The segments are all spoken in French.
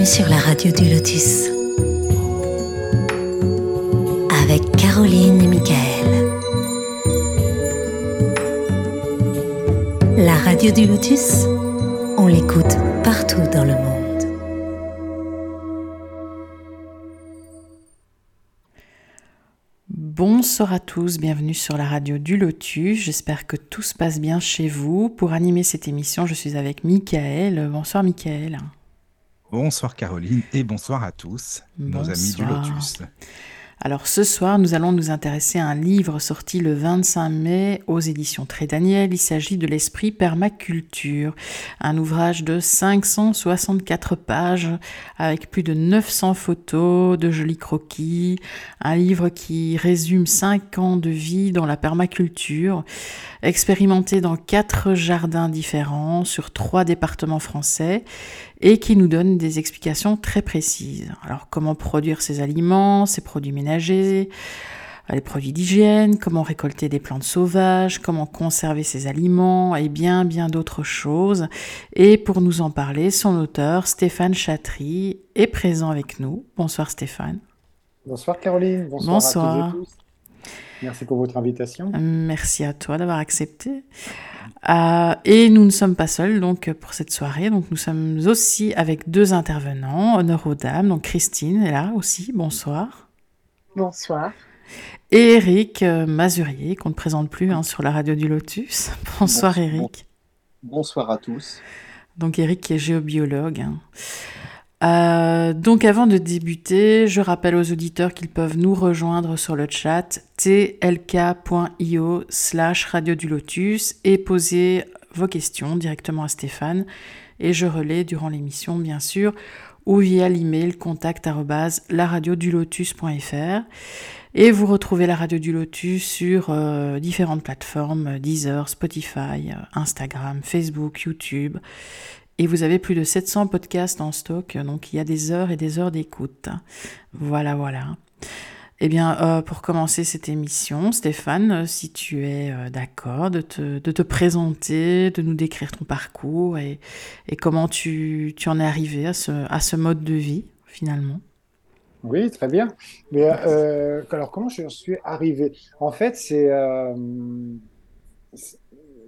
bienvenue sur la radio du Lotus avec Caroline et Mickaël. La radio du Lotus, on l'écoute partout dans le monde. Bonsoir à tous, bienvenue sur la radio du Lotus. J'espère que tout se passe bien chez vous. Pour animer cette émission, je suis avec Mickaël. Bonsoir Mickaël. Bonsoir Caroline et bonsoir à tous, nos amis du Lotus. Alors ce soir, nous allons nous intéresser à un livre sorti le 25 mai aux éditions Trédaniel. Il s'agit de L'Esprit permaculture, un ouvrage de 564 pages avec plus de 900 photos, de jolis croquis, un livre qui résume 5 ans de vie dans la permaculture, expérimenté dans 4 jardins différents sur 3 départements français et qui nous donne des explications très précises. Alors comment produire ses aliments, ses produits ménagers, les produits d'hygiène, comment récolter des plantes sauvages, comment conserver ses aliments et bien d'autres choses. Et pour nous en parler, son auteur, Stéphane Chatry, est présent avec nous. Bonsoir Stéphane. Bonsoir Caroline, bonsoir. À toutes et tous. Merci pour votre invitation. Merci à toi d'avoir accepté. Et nous ne sommes pas seuls donc, pour cette soirée, donc, nous sommes aussi avec 2 intervenants, honneur aux dames, donc Christine est là aussi, bonsoir. Bonsoir. Et Éric Mazurier, qu'on ne présente plus sur la radio du Lotus. Bonsoir Éric. Bonsoir à tous. Donc Éric qui est géobiologue. Donc avant de débuter, je rappelle aux auditeurs qu'ils peuvent nous rejoindre sur le chat tlk.io/radiodulotus et poser vos questions directement à Stéphane. Et je relais durant l'émission, bien sûr, ou via l'email contact@laradiodulotus.fr. Et vous retrouvez la radio du Lotus sur différentes plateformes, Deezer, Spotify, Instagram, Facebook, Youtube. Et vous avez plus de 700 podcasts en stock, donc il y a des heures et des heures d'écoute. Voilà. Eh bien, pour commencer cette émission, Stéphane, si tu es d'accord de te présenter, de nous décrire ton parcours et comment tu en es arrivé à ce mode de vie, finalement. Oui, très bien. Mais, alors, comment je suis arrivé ? En fait,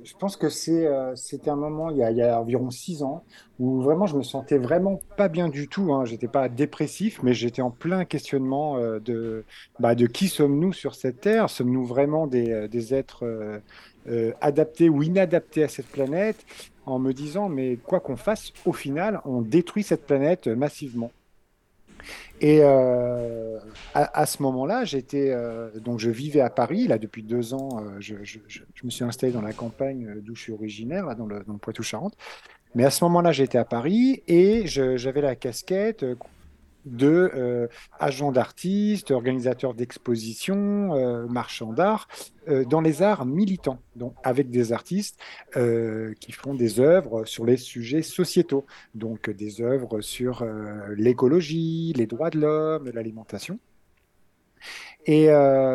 je pense que c'était un moment, il y a environ 6 ans, où vraiment je me sentais vraiment pas bien du tout. Je n'étais pas dépressif, mais j'étais en plein questionnement de qui sommes-nous sur cette terre ? Sommes-nous vraiment des êtres adaptés ou inadaptés à cette planète ? En me disant, mais quoi qu'on fasse, au final, on détruit cette planète massivement. Et à ce moment-là, donc je vivais à Paris. Là, depuis 2 ans, je me suis installé dans la campagne d'où je suis originaire, là, dans le Poitou-Charentes. Mais à ce moment-là, j'étais à Paris et j'avais la casquette de agent d'artiste, organisateur d'expositions, marchand d'art, dans les arts militants, donc avec des artistes qui font des œuvres sur les sujets sociétaux, donc des œuvres sur l'écologie, les droits de l'homme, l'alimentation. Et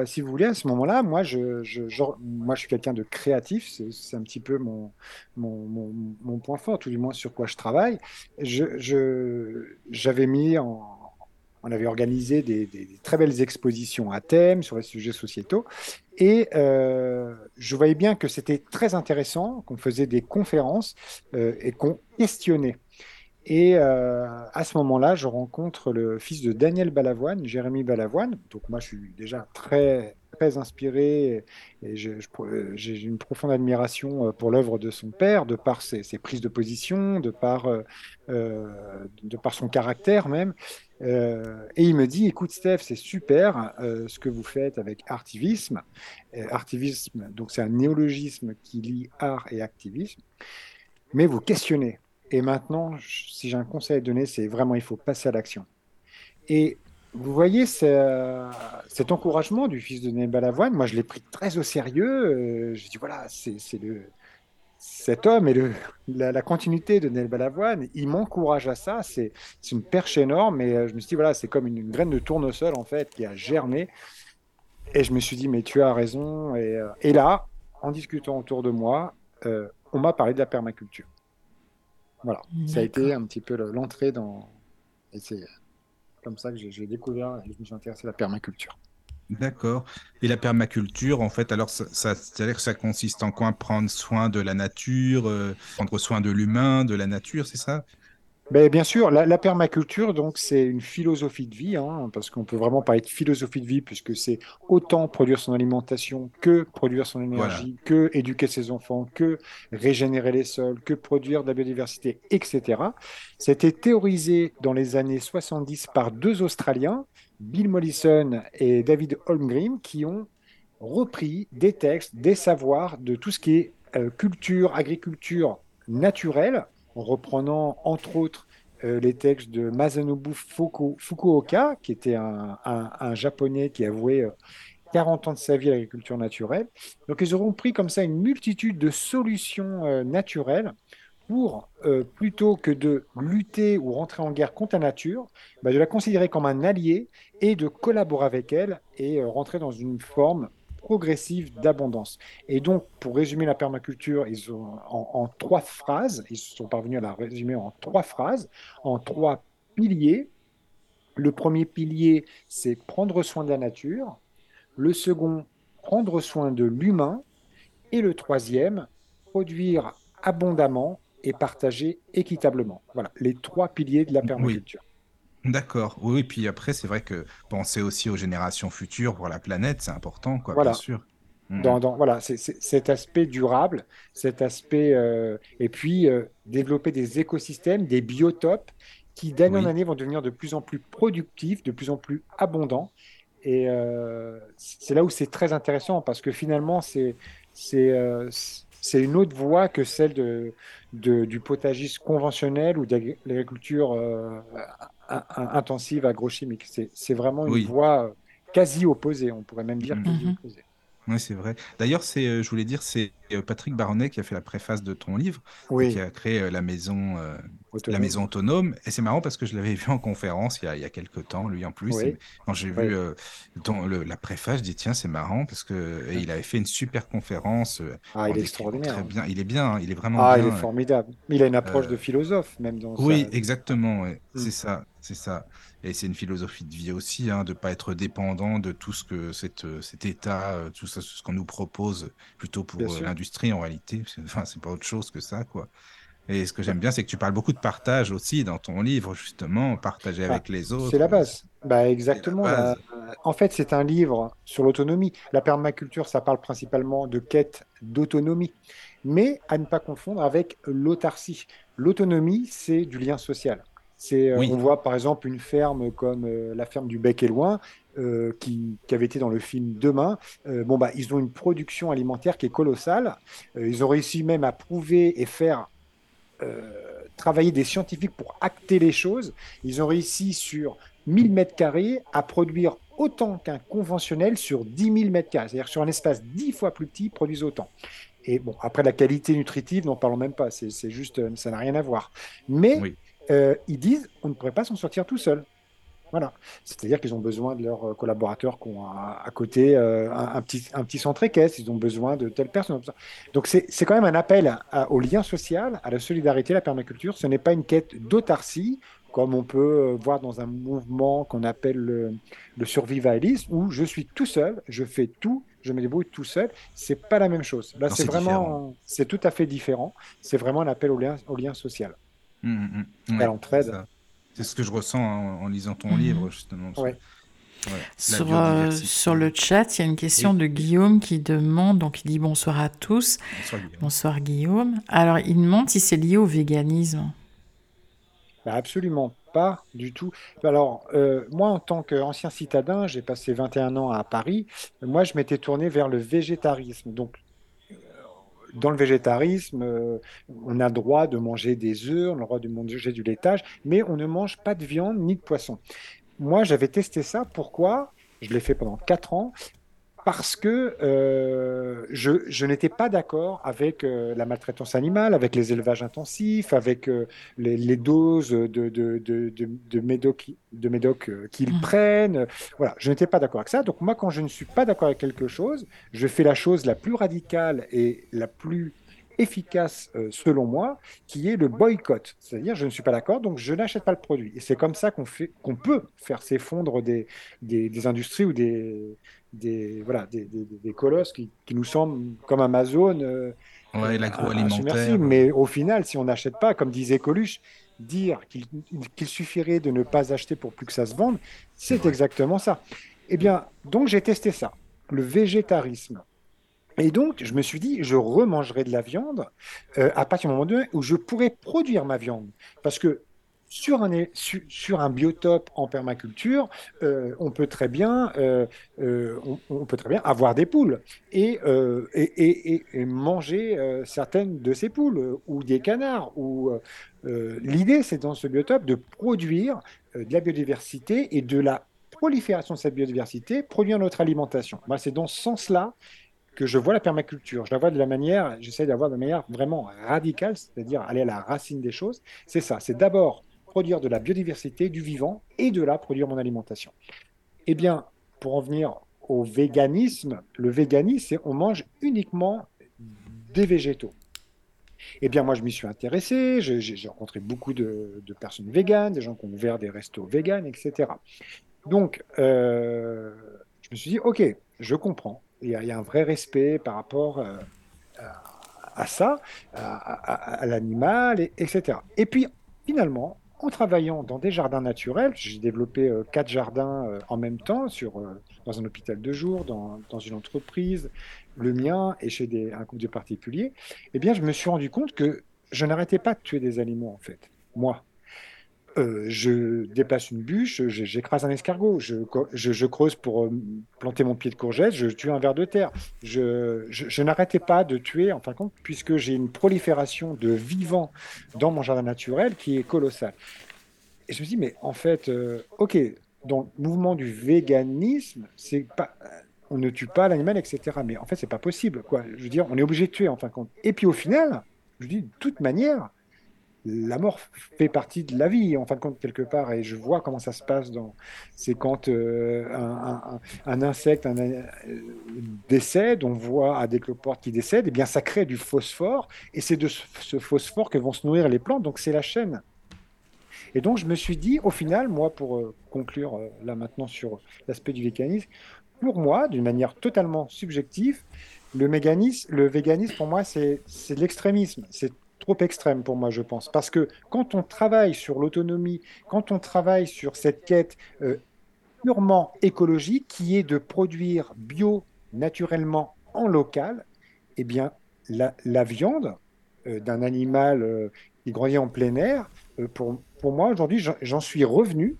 si vous voulez, à ce moment-là, moi, je suis quelqu'un de créatif. C'est un petit peu mon point fort, tout du moins sur quoi je travaille. On avait organisé des très belles expositions à thème sur les sujets sociétaux. Et je voyais bien que c'était très intéressant, qu'on faisait des conférences et qu'on questionnait. Et à ce moment-là, je rencontre le fils de Daniel Balavoine, Jérémy Balavoine. Donc moi, je suis déjà très, très inspiré et j'ai une profonde admiration pour l'œuvre de son père, de par ses prises de position, de par son caractère même. Et il me dit, écoute Steph, c'est super ce que vous faites avec artivisme. Artivisme, donc c'est un néologisme qui lie art et activisme. Mais vous questionnez. Et maintenant, si j'ai un conseil à donner, c'est vraiment, il faut passer à l'action. Et vous voyez, cet encouragement du fils de Daniel Balavoine, moi, je l'ai pris très au sérieux. J'ai dit, voilà, cet homme est la continuité de Daniel Balavoine. Il m'encourage à ça. C'est une perche énorme. Et je me suis dit, voilà, c'est comme une graine de tournesol, en fait, qui a germé. Et je me suis dit, mais tu as raison. Et là, en discutant autour de moi, on m'a parlé de la permaculture. Voilà, ça a été un petit peu l'entrée dans... Et c'est comme ça que je l'ai découvert et je me suis intéressé à la permaculture. D'accord. Et la permaculture, en fait, alors c'est-à-dire que ça consiste en quoi? Prendre soin de la nature, prendre soin de l'humain, de la nature, c'est ça? Ben, bien sûr, la permaculture, donc, c'est une philosophie de vie, hein, parce qu'on peut vraiment parler de philosophie de vie, puisque c'est autant produire son alimentation que produire son énergie, voilà, que éduquer ses enfants, que régénérer les sols, que produire de la biodiversité, etc. C'était théorisé dans les années 70 par deux Australiens, Bill Mollison et David Holmgren, qui ont repris des textes, des savoirs de tout ce qui est culture, agriculture naturelle, en reprenant entre autres les textes de Masanobu Fukuoka, qui était un Japonais qui avouait 40 ans de sa vie à l'agriculture naturelle. Donc ils auront pris comme ça une multitude de solutions naturelles pour, plutôt que de lutter ou rentrer en guerre contre la nature, bah, de la considérer comme un allié et de collaborer avec elle et rentrer dans une forme progressive d'abondance. Et donc, pour résumer la permaculture, ils ont, en trois phrases, ils sont parvenus à la résumer en trois phrases, en trois piliers. Le premier pilier, c'est prendre soin de la nature. Le second, prendre soin de l'humain. Et le troisième, produire abondamment et partager équitablement. Voilà, les trois piliers de la permaculture. Oui. D'accord. Oui, puis après, c'est vrai que penser aussi aux générations futures pour la planète, c'est important, quoi, voilà, bien sûr. Voilà, c'est cet aspect durable, cet aspect... et puis, développer des écosystèmes, des biotopes qui, d'année en année, vont devenir de plus en plus productifs, de plus en plus abondants. Et c'est là où c'est très intéressant, parce que finalement, c'est une autre voie que celle du potagisme conventionnel ou de l'agriculture intensive agrochimique. C'est vraiment une voie quasi opposée, on pourrait même dire quasi opposée. Oui, c'est vrai. D'ailleurs, je voulais dire, c'est Patrick Baronnet qui a fait la préface de ton livre, qui a créé la maison autonome. Et c'est marrant parce que je l'avais vu en conférence il y a quelques temps, lui en plus. Oui. Et quand j'ai vu la préface, je dis tiens, c'est marrant parce que il avait fait une super conférence. Il est extraordinaire. Très bien. Il est bien, hein, il est vraiment bien. Il est formidable. Il a une approche de philosophe même dans exactement. Ouais. C'est ça. Et c'est une philosophie de vie aussi, hein, de ne pas être dépendant de tout ce que cet État, tout ça, ce qu'on nous propose plutôt pour l'industrie en réalité. Enfin, c'est pas autre chose que ça, quoi. Et ce que j'aime bien, c'est que tu parles beaucoup de partage aussi dans ton livre, justement, partager avec les autres. C'est la base. Exactement. La base. En fait, c'est un livre sur l'autonomie. La permaculture, ça parle principalement de quête d'autonomie, mais à ne pas confondre avec l'autarcie. L'autonomie, c'est du lien social. On voit par exemple une ferme comme la ferme du Bec-et-Loin qui avait été dans le film Demain. Ils ont une production alimentaire qui est colossale. Ils ont réussi même à prouver et faire travailler des scientifiques pour acter les choses. Ils ont réussi sur 1000 mètres carrés à produire autant qu'un conventionnel sur 10 000 mètres carrés. C'est-à-dire sur un espace 10 fois plus petit, ils produisent autant. Et bon, après la qualité nutritive, n'en parlons même pas. C'est juste, ça n'a rien à voir. Mais... ils disent qu'on ne pourrait pas s'en sortir tout seul. Voilà. C'est-à-dire qu'ils ont besoin de leurs collaborateurs qui ont à côté un petit centre équestre, ils ont besoin de telle personne. Donc c'est quand même un appel au lien social, à la solidarité, à la permaculture. Ce n'est pas une quête d'autarcie, comme on peut voir dans un mouvement qu'on appelle le survivalisme, où je suis tout seul, je fais tout, je me débrouille tout seul. Ce n'est pas la même chose. Là, c'est vraiment différent. C'est tout à fait différent. C'est vraiment un appel au lien social. C'est ce que je ressens en lisant ton livre, justement. Sur le chat, il y a une question de Guillaume qui demande, donc il dit bonsoir à tous. Bonsoir Guillaume. Alors il demande si c'est lié au véganisme. Absolument pas du tout. Alors moi, en tant qu'ancien citadin, j'ai passé 21 ans à Paris. Moi, je m'étais tourné vers le végétarisme. Donc dans le végétarisme, on a le droit de manger des œufs, on a le droit de manger du laitage, mais on ne mange pas de viande ni de poisson. Moi, j'avais testé ça. Pourquoi ? Je l'ai fait pendant 4 ans. Parce que je n'étais pas d'accord avec la maltraitance animale, avec les élevages intensifs, avec les doses de médoc qu'ils prennent. Voilà, je n'étais pas d'accord avec ça. Donc moi, quand je ne suis pas d'accord avec quelque chose, je fais la chose la plus radicale et la plus efficace, selon moi, qui est le boycott. C'est-à-dire, je ne suis pas d'accord, donc je n'achète pas le produit. Et c'est comme ça qu'on peut faire s'effondrer des industries ou des colosses qui nous semblent comme Amazon, l'agroalimentaire. Mais au final, si on n'achète pas, comme disait Coluche, dire qu'il suffirait de ne pas acheter pour plus que ça se vende, c'est exactement ça. Eh bien, donc j'ai testé ça, le végétarisme. Et donc, je me suis dit, je remangerai de la viande à partir du moment où je pourrai produire ma viande. Parce que sur un biotope en permaculture, on peut très bien avoir des poules et manger certaines de ces poules ou des canards. L'idée, c'est dans ce biotope de produire de la biodiversité et de la prolifération de cette biodiversité, produire notre alimentation. Ben, c'est dans ce sens-là que je vois la permaculture. J'essaie d'avoir de la manière vraiment radicale, c'est-à-dire aller à la racine des choses. C'est ça, c'est d'abord produire de la biodiversité, du vivant, et de là produire mon alimentation. Eh bien, pour en venir au véganisme, le véganisme, c'est on mange uniquement des végétaux. Eh bien, moi, je m'y suis intéressé, j'ai rencontré beaucoup de personnes véganes, des gens qui ont ouvert des restos véganes, etc. Donc, je me suis dit, OK, je comprends. Il y a un vrai respect par rapport à ça, à l'animal, etc. Et puis, finalement, en travaillant dans des jardins naturels, j'ai développé 4 jardins en même temps, dans un hôpital de jour, dans une entreprise, le mien et chez un groupe de particuliers, eh bien, je me suis rendu compte que je n'arrêtais pas de tuer des animaux, en fait, moi. Je déplace une bûche, j'écrase un escargot, je creuse pour planter mon pied de courgette, je tue un ver de terre. Je n'arrêtais pas de tuer, en fin de compte, puisque j'ai une prolifération de vivants dans mon jardin naturel qui est colossale. Et je me dis, mais en fait, OK, dans le mouvement du véganisme, c'est pas... on ne tue pas l'animal, etc. Mais en fait, c'est pas possible, quoi. Je veux dire, on est obligé de tuer, en fin de compte. Et puis au final, je dis, de toute manière... la mort fait partie de la vie, en fin de compte, quelque part, et je vois comment ça se passe c'est quand un insecte décède, on voit des cloportes qui décèdent, et bien ça crée du phosphore, et c'est de ce phosphore que vont se nourrir les plantes, donc c'est la chaîne. Et donc je me suis dit, au final, moi, pour conclure là maintenant sur l'aspect du véganisme, pour moi, d'une manière totalement subjective, le véganisme pour moi, c'est de l'extrémisme, c'est trop extrême pour moi, je pense, parce que quand on travaille sur l'autonomie, quand on travaille sur cette quête purement écologique qui est de produire bio, naturellement, en local, eh bien, la viande d'un animal qui grandit en plein air, pour moi, aujourd'hui, j'en suis revenu,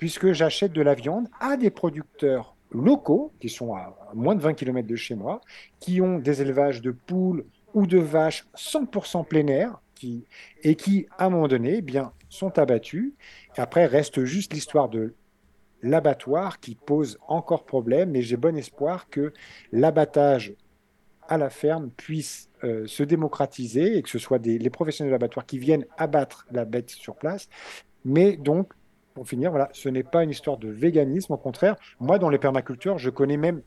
puisque j'achète de la viande à des producteurs locaux, qui sont à moins de 20 km de chez moi, qui ont des élevages de poules, ou de vaches 100% plein air qui, à un moment donné, eh bien, sont abattues. Et après, reste juste l'histoire de l'abattoir qui pose encore problème. Mais j'ai bon espoir que l'abattage à la ferme puisse se démocratiser et que ce soit les professionnels de l'abattoir qui viennent abattre la bête sur place. Mais donc, pour finir, voilà, ce n'est pas une histoire de véganisme. Au contraire, moi, dans les permacultures, je connais même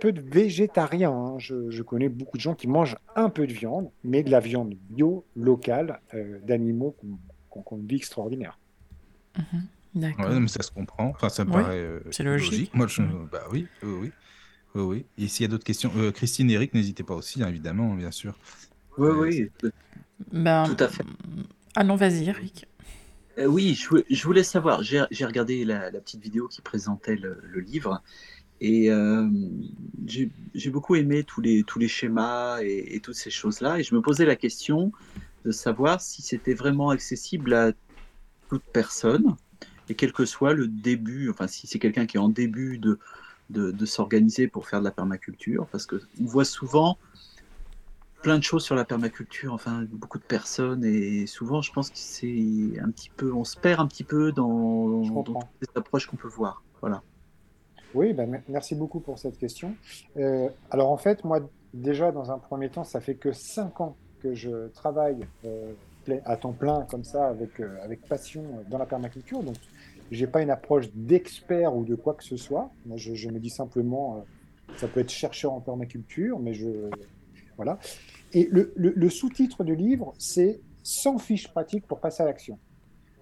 peu de végétariens, hein. Je connais beaucoup de gens qui mangent un peu de viande, mais de la viande bio, locale, d'animaux qu'on dit extraordinaires. D'accord. Ouais, mais ça se comprend, enfin, ça me paraît c'est logique. Moi, oui. Et s'il y a d'autres questions, Christine et Eric, n'hésitez pas aussi, hein, évidemment, bien sûr. Oui. Tout à fait. Allons, vas-y, Eric. Oui, je voulais savoir, j'ai regardé la petite vidéo qui présentait le livre. Et j'ai beaucoup aimé tous les schémas et toutes ces choses-là. Et je me posais la question de savoir si c'était vraiment accessible à toute personne, et quel que soit le début, enfin si c'est quelqu'un qui est en début de s'organiser pour faire de la permaculture, parce qu'on voit souvent plein de choses sur la permaculture, enfin beaucoup de personnes, et souvent je pense que c'est un petit peu, on se perd un petit peu dans toutes les approches qu'on peut voir, voilà. Oui, merci beaucoup pour cette question. Alors en fait, moi déjà dans un premier temps, ça fait que 5 ans que je travaille à temps plein comme ça, avec passion dans la permaculture. Donc j'ai pas une approche d'expert ou de quoi que ce soit. Moi, je me dis simplement, ça peut être chercheur en permaculture, mais voilà. Et le sous-titre du livre, c'est « 100 fiches pratiques pour passer à l'action ».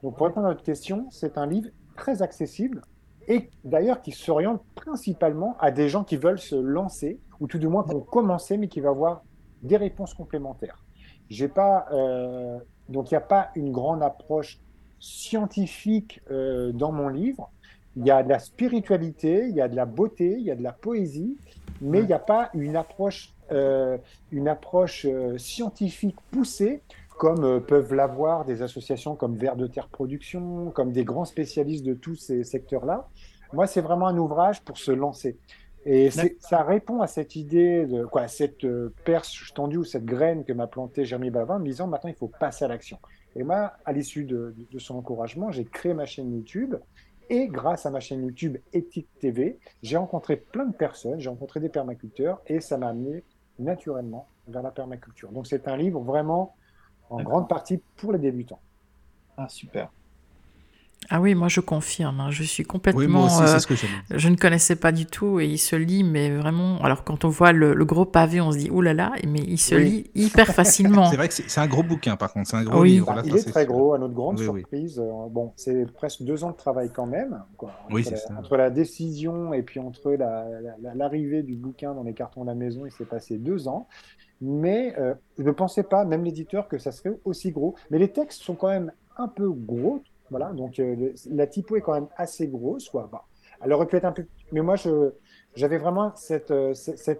Donc, pour répondre à votre question, c'est un livre très accessible et d'ailleurs qui s'oriente principalement à des gens qui veulent se lancer ou tout du moins qui ont commencé mais qui vont avoir des réponses complémentaires. J'ai pas, donc, il n'y a pas une grande approche scientifique dans mon livre. Il y a de la spiritualité, il y a de la beauté, il y a de la poésie, mais il n'y a pas une approche, scientifique poussée comme peuvent l'avoir des associations comme Vers de Terre Production, comme des grands spécialistes de tous ces secteurs-là. Moi, c'est vraiment un ouvrage pour se lancer. Et ça répond à cette idée, à cette perche tendue ou cette graine que m'a plantée Jérémy Bavin, me disant maintenant, il faut passer à l'action. Et moi, à l'issue de son encouragement, j'ai créé ma chaîne YouTube. Et grâce à ma chaîne YouTube Éthique TV, j'ai rencontré plein de personnes, j'ai rencontré des permaculteurs et ça m'a amené naturellement vers la permaculture. Donc, c'est un livre vraiment en grande partie pour les débutants. Ah, super. Ah oui, moi je confirme, hein. Je suis complètement... Oui, moi aussi, c'est ce que j'aime. Je ne connaissais pas du tout et il se lit, mais vraiment... Alors quand on voit le gros pavé, on se dit « Ouh là là !» mais il se lit hyper facilement. C'est vrai que c'est un gros bouquin par contre, c'est un gros livre. Bah, il est très gros, à notre grande surprise. Bon, c'est presque 2 ans de travail quand même. Quoi, entre la décision et puis entre l'arrivée du bouquin dans les cartons de la maison, il s'est passé 2 ans. Mais je ne pensais pas, même l'éditeur, que ça serait aussi gros. Mais les textes sont quand même un peu gros. Voilà, donc la typo est quand même assez grosse. Elle aurait pu être un peu... Mais moi, j'avais vraiment cette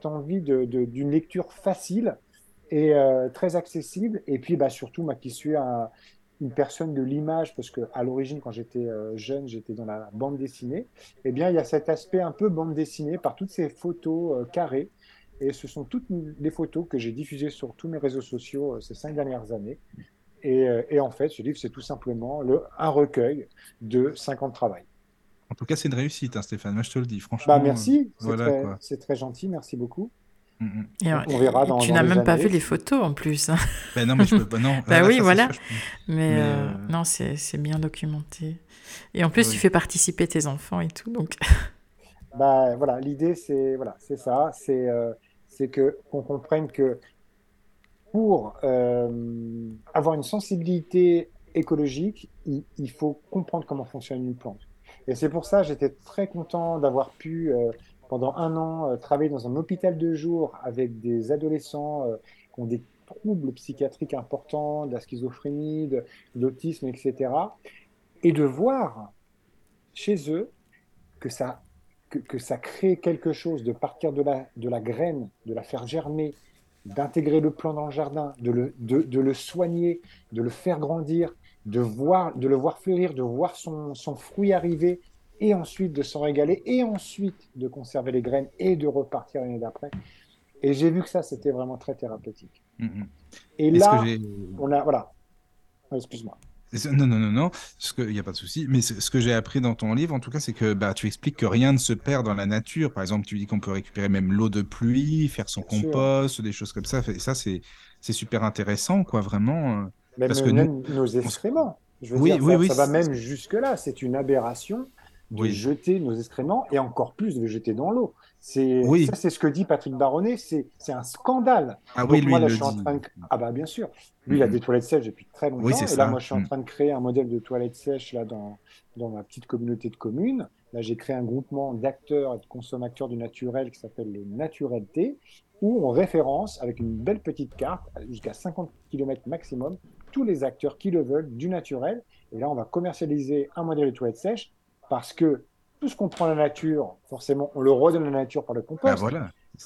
envie d'une lecture facile et très accessible. Et puis, surtout, moi qui suis une personne de l'image, parce qu'à l'origine, quand j'étais jeune, j'étais dans la bande dessinée. Eh bien, il y a cet aspect un peu bande dessinée par toutes ces photos carrées. Et ce sont toutes les photos que j'ai diffusées sur tous mes réseaux sociaux ces 5 dernières années. Et en fait, ce livre, c'est tout simplement un recueil de 5 ans de travail. En tout cas, c'est une réussite, hein, Stéphane. Moi, je te le dis, franchement. Merci, c'est très gentil. Merci beaucoup. Et donc, on verra dans tu n'as même pas vu les photos, en plus. Hein. Non, mais je peux pas. Non, c'est bien documenté. Et en plus, tu fais participer tes enfants et tout, donc... l'idée, c'est ça. C'est qu'on comprenne que pour avoir une sensibilité écologique, il faut comprendre comment fonctionne une plante. Et c'est pour ça que j'étais très content d'avoir pu, pendant 1 an, travailler dans un hôpital de jour avec des adolescents qui ont des troubles psychiatriques importants, de la schizophrénie, de l'autisme, etc. Et de voir chez eux que ça crée quelque chose, de partir de la graine, de la faire germer, d'intégrer le plant dans le jardin, de le soigner, de le faire grandir, de le voir fleurir, de voir son fruit arriver, et ensuite de s'en régaler, et ensuite de conserver les graines et de repartir l'année d'après. Et j'ai vu que ça, c'était vraiment très thérapeutique. Et là, excuse-moi. Non, il n'y a pas de souci. Mais ce que j'ai appris dans ton livre, en tout cas, c'est que tu expliques que rien ne se perd dans la nature. Par exemple, tu dis qu'on peut récupérer même l'eau de pluie, faire son compost, des choses comme ça. Et ça, c'est super intéressant, quoi, vraiment. Parce que même nos excréments. Ça va même jusque-là. C'est une aberration de jeter nos excréments et encore plus de les jeter dans l'eau. Ça, c'est ce que dit Patrick Baronnet. C'est un scandale. Ah oui, moi, je suis en train de... Ah bah bien sûr. Lui, il a des toilettes sèches depuis très longtemps. Oui, et là, moi, je suis en train de créer un modèle de toilettes sèches là, dans ma petite communauté de communes. Là, j'ai créé un groupement d'acteurs et de consommateurs du naturel qui s'appelle les Natureltés, où on référence avec une belle petite carte, jusqu'à 50 km maximum, tous les acteurs qui le veulent du naturel. Et là, on va commercialiser un modèle de toilettes sèches parce que tout ce qu'on prend la nature, forcément, on le redonne à la nature par le compost.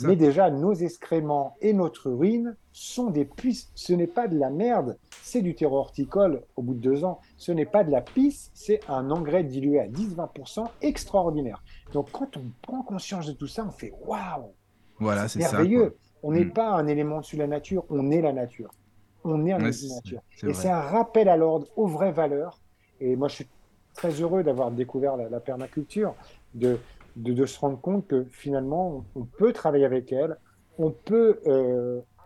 Mais déjà, nos excréments et notre urine sont des puces. Ce n'est pas de la merde, c'est du terreau horticole au bout de 2 ans. Ce n'est pas de la pisse, c'est un engrais dilué à 10-20% extraordinaire. Donc, quand on prend conscience de tout ça, on fait « Waouh !» C'est merveilleux. On n'est pas un élément de la nature, on est la nature. On est un élément de la nature. C'est un rappel à l'ordre, aux vraies valeurs. Et moi, je suis très heureux d'avoir découvert la permaculture, de se rendre compte que finalement, on peut travailler avec elle, on peut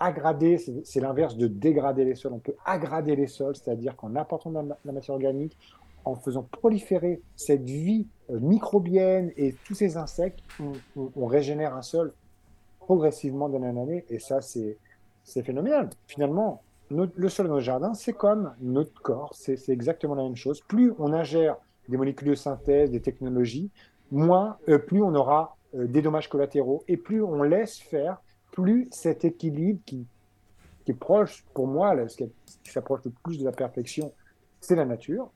aggrader, c'est l'inverse de dégrader les sols, on peut aggrader les sols, c'est-à-dire qu'en apportant de la matière organique, en faisant proliférer cette vie microbienne et tous ces insectes, on régénère un sol progressivement d'année en année, et ça, c'est C'est phénoménal. Finalement, le sol dans le jardin, c'est comme notre corps, c'est exactement la même chose. Plus on ingère des molécules de synthèse, des technologies, plus on aura des dommages collatéraux, et plus on laisse faire, plus cet équilibre qui est proche, pour moi, là, ce qui s'approche le plus de la perfection, c'est la nature,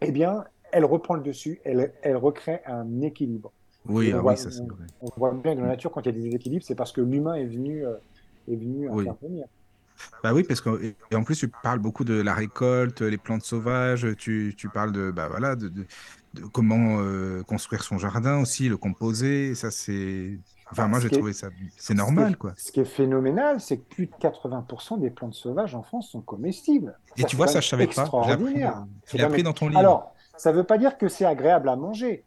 eh bien, elle reprend le dessus, elle recrée un équilibre. Oui, ça c'est vrai. On voit bien que dans la nature, quand il y a des déséquilibres, c'est parce que l'humain est venu intervenir. Bah oui, parce que en plus tu parles beaucoup de la récolte, les plantes sauvages, tu parles de comment construire son jardin aussi, le composer, ça c'est... Enfin moi j'ai trouvé ça, c'est normal quoi. Ce qui est phénoménal, c'est que plus de 80% des plantes sauvages en France sont comestibles. Et ça, tu vois, ça je savais pas, j'ai appris dans ton livre. Alors, ça veut pas dire que c'est agréable à manger,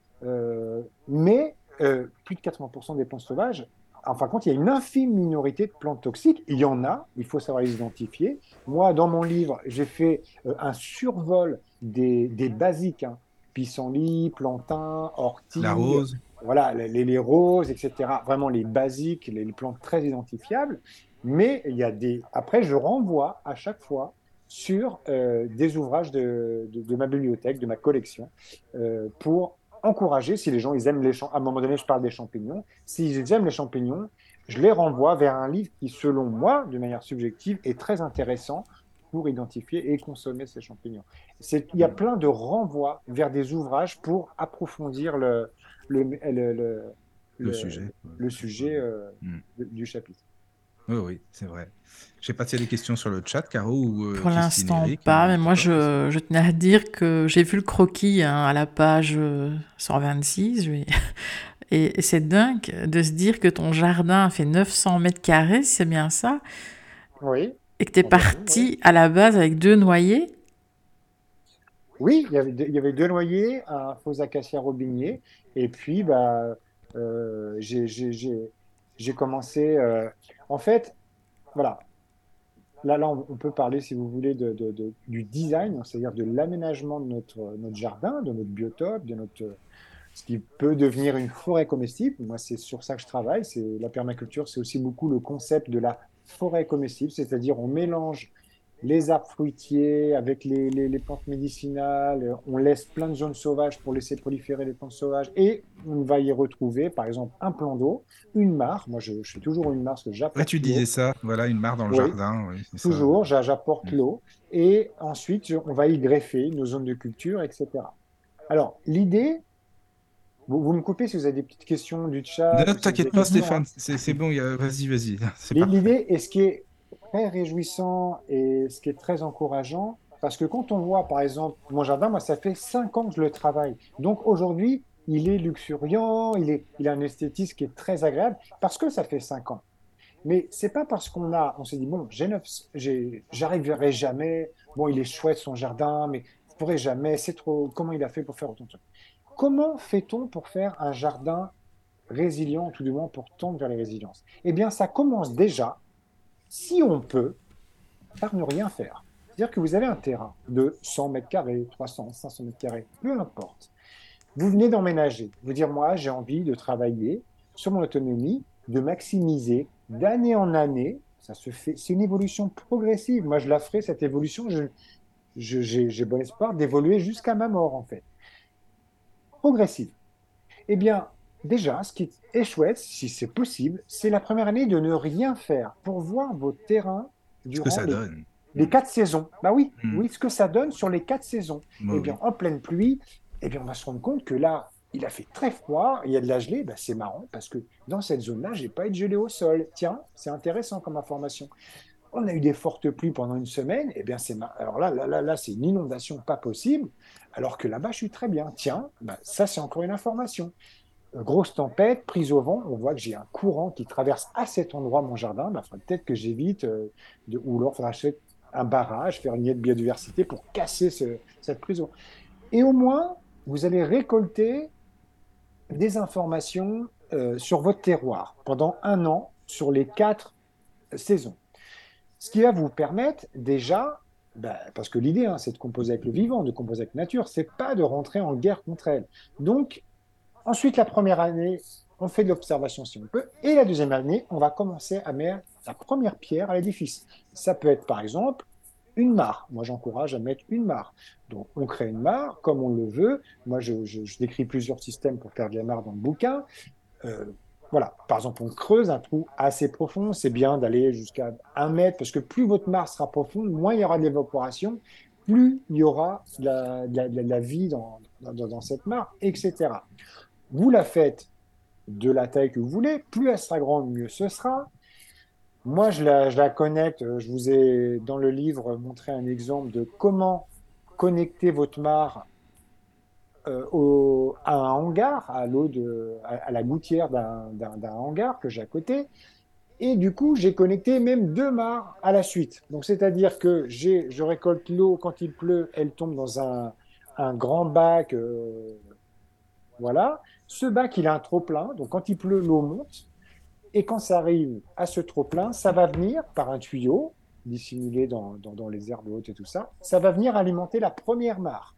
mais plus de 80% des plantes sauvages... En fin de compte, il y a une infime minorité de plantes toxiques. Il y en a, il faut savoir les identifier. Moi, dans mon livre, j'ai fait un survol des basiques. Hein. Pissenlit, plantain, ortie. La rose. Voilà, les roses, etc. Vraiment les basiques, les plantes très identifiables. Mais il y a des... Après, je renvoie à chaque fois sur des ouvrages de ma bibliothèque, de ma collection, pour... encourager, si les gens ils aiment les champignons, à un moment donné je parle des champignons, s'ils aiment les champignons, je les renvoie vers un livre qui selon moi, de manière subjective, est très intéressant pour identifier et consommer ces champignons. Il y a plein de renvois vers des ouvrages pour approfondir le sujet, du chapitre. Oui, c'est vrai. Je ne sais pas s'il y a des questions sur le chat, Caro ou Christine. Pour l'instant, Eric, pas, mais moi, je tenais à dire que j'ai vu le croquis à la page 126. Et c'est dingue de se dire que ton jardin fait 900 mètres carrés, c'est bien ça? Oui. Et que tu es parti à la base avec 2 noyers? Oui, il y avait 2 noyers, un faux acacia robinier. Et puis, j'ai commencé... En fait, voilà, là on peut parler, si vous voulez, du design, c'est-à-dire de l'aménagement de notre jardin, de notre biotope, de ce qui peut devenir une forêt comestible. Moi, c'est sur ça que je travaille. La permaculture, c'est aussi beaucoup le concept de la forêt comestible, c'est-à-dire on mélange les arbres fruitiers avec les plantes médicinales, on laisse plein de zones sauvages pour laisser proliférer les plantes sauvages, et on va y retrouver, par exemple, un plan d'eau, une mare. Moi, je fais toujours une mare, parce que j'apporte l'eau. Ouais, tu disais ça, voilà, une mare dans le jardin. Oui, c'est toujours, ça. J'apporte l'eau, et ensuite, on va y greffer nos zones de culture, etc. Alors, l'idée... Vous me coupez si vous avez des petites questions du chat... Non, t'inquiète pas, Stéphane, c'est bon, vas-y. L'idée est ce qui est... très réjouissant et ce qui est très encourageant, parce que quand on voit, par exemple, mon jardin, moi, ça fait 5 ans que je le travaille. Donc aujourd'hui, il est luxuriant, il a un esthétisme qui est très agréable, parce que ça fait 5 ans. Mais c'est pas parce on s'est dit, bon, j'arriverai jamais, bon, il est chouette son jardin, mais je pourrais jamais, c'est trop, comment il a fait pour faire autant de choses? Comment fait-on pour faire un jardin résilient, tout du moins pour tendre vers les résiliences? Eh bien, ça commence déjà, si on peut, par ne rien faire. C'est-à-dire que vous avez un terrain de 100 mètres carrés, 300, 500 mètres carrés, peu importe. Vous venez d'emménager, vous dire, moi, j'ai envie de travailler sur mon autonomie, de maximiser d'année en année. Ça se fait, c'est une évolution progressive. Moi, je la ferai, cette évolution, j'ai bon espoir d'évoluer jusqu'à ma mort, en fait. Progressive. Eh bien, déjà, ce qui est chouette, si c'est possible, c'est la première année de ne rien faire pour voir vos terrains durant les 4 saisons. Bah oui, ce que ça donne sur les 4 saisons. Bon, et bien, en pleine pluie, et bien, on va se rendre compte que là, il a fait très froid, il y a de la gelée, bah, c'est marrant parce que dans cette zone-là, j'ai pas été gelé au sol. Tiens, c'est intéressant comme information. On a eu des fortes pluies pendant 1 semaine, et bien, alors là, c'est une inondation pas possible, alors que là-bas, je suis très bien. Tiens, bah, ça, c'est encore une information. Grosse tempête, prise au vent, on voit que j'ai un courant qui traverse à cet endroit mon jardin, bah, peut-être que j'évite, ou alors il faudra acheter un barrage, faire une haie de biodiversité pour casser cette prise au vent. Et au moins, vous allez récolter des informations sur votre terroir pendant 1 an, sur les 4 saisons. Ce qui va vous permettre déjà, parce que l'idée, c'est de composer avec le vivant, de composer avec la nature, c'est pas de rentrer en guerre contre elle. Donc, ensuite, la première année, on fait de l'observation si on peut, et la deuxième année, on va commencer à mettre la première pierre à l'édifice. Ça peut être par exemple une mare. Moi, j'encourage à mettre une mare. Donc, on crée une mare comme on le veut. Moi, je décris plusieurs systèmes pour faire de la mare dans le bouquin. Voilà. Par exemple, on creuse un trou assez profond. C'est bien d'aller jusqu'à 1 mètre parce que plus votre mare sera profonde, moins il y aura de l'évaporation, plus il y aura de la vie dans cette mare, etc. Vous la faites de la taille que vous voulez. Plus elle sera grande, mieux ce sera. Moi, je la connecte. Je vous ai, dans le livre, montré un exemple de comment connecter votre mare à un hangar, à la gouttière d'un hangar que j'ai à côté. Et du coup, j'ai connecté même 2 mares à la suite. Donc, c'est-à-dire que je récolte l'eau quand il pleut, elle tombe dans un grand bac. Voilà. Ce bac, il a un trop-plein. Donc, quand il pleut, l'eau monte. Et quand ça arrive à ce trop-plein, ça va venir par un tuyau dissimulé dans les herbes hautes et tout ça, ça va venir alimenter la première mare.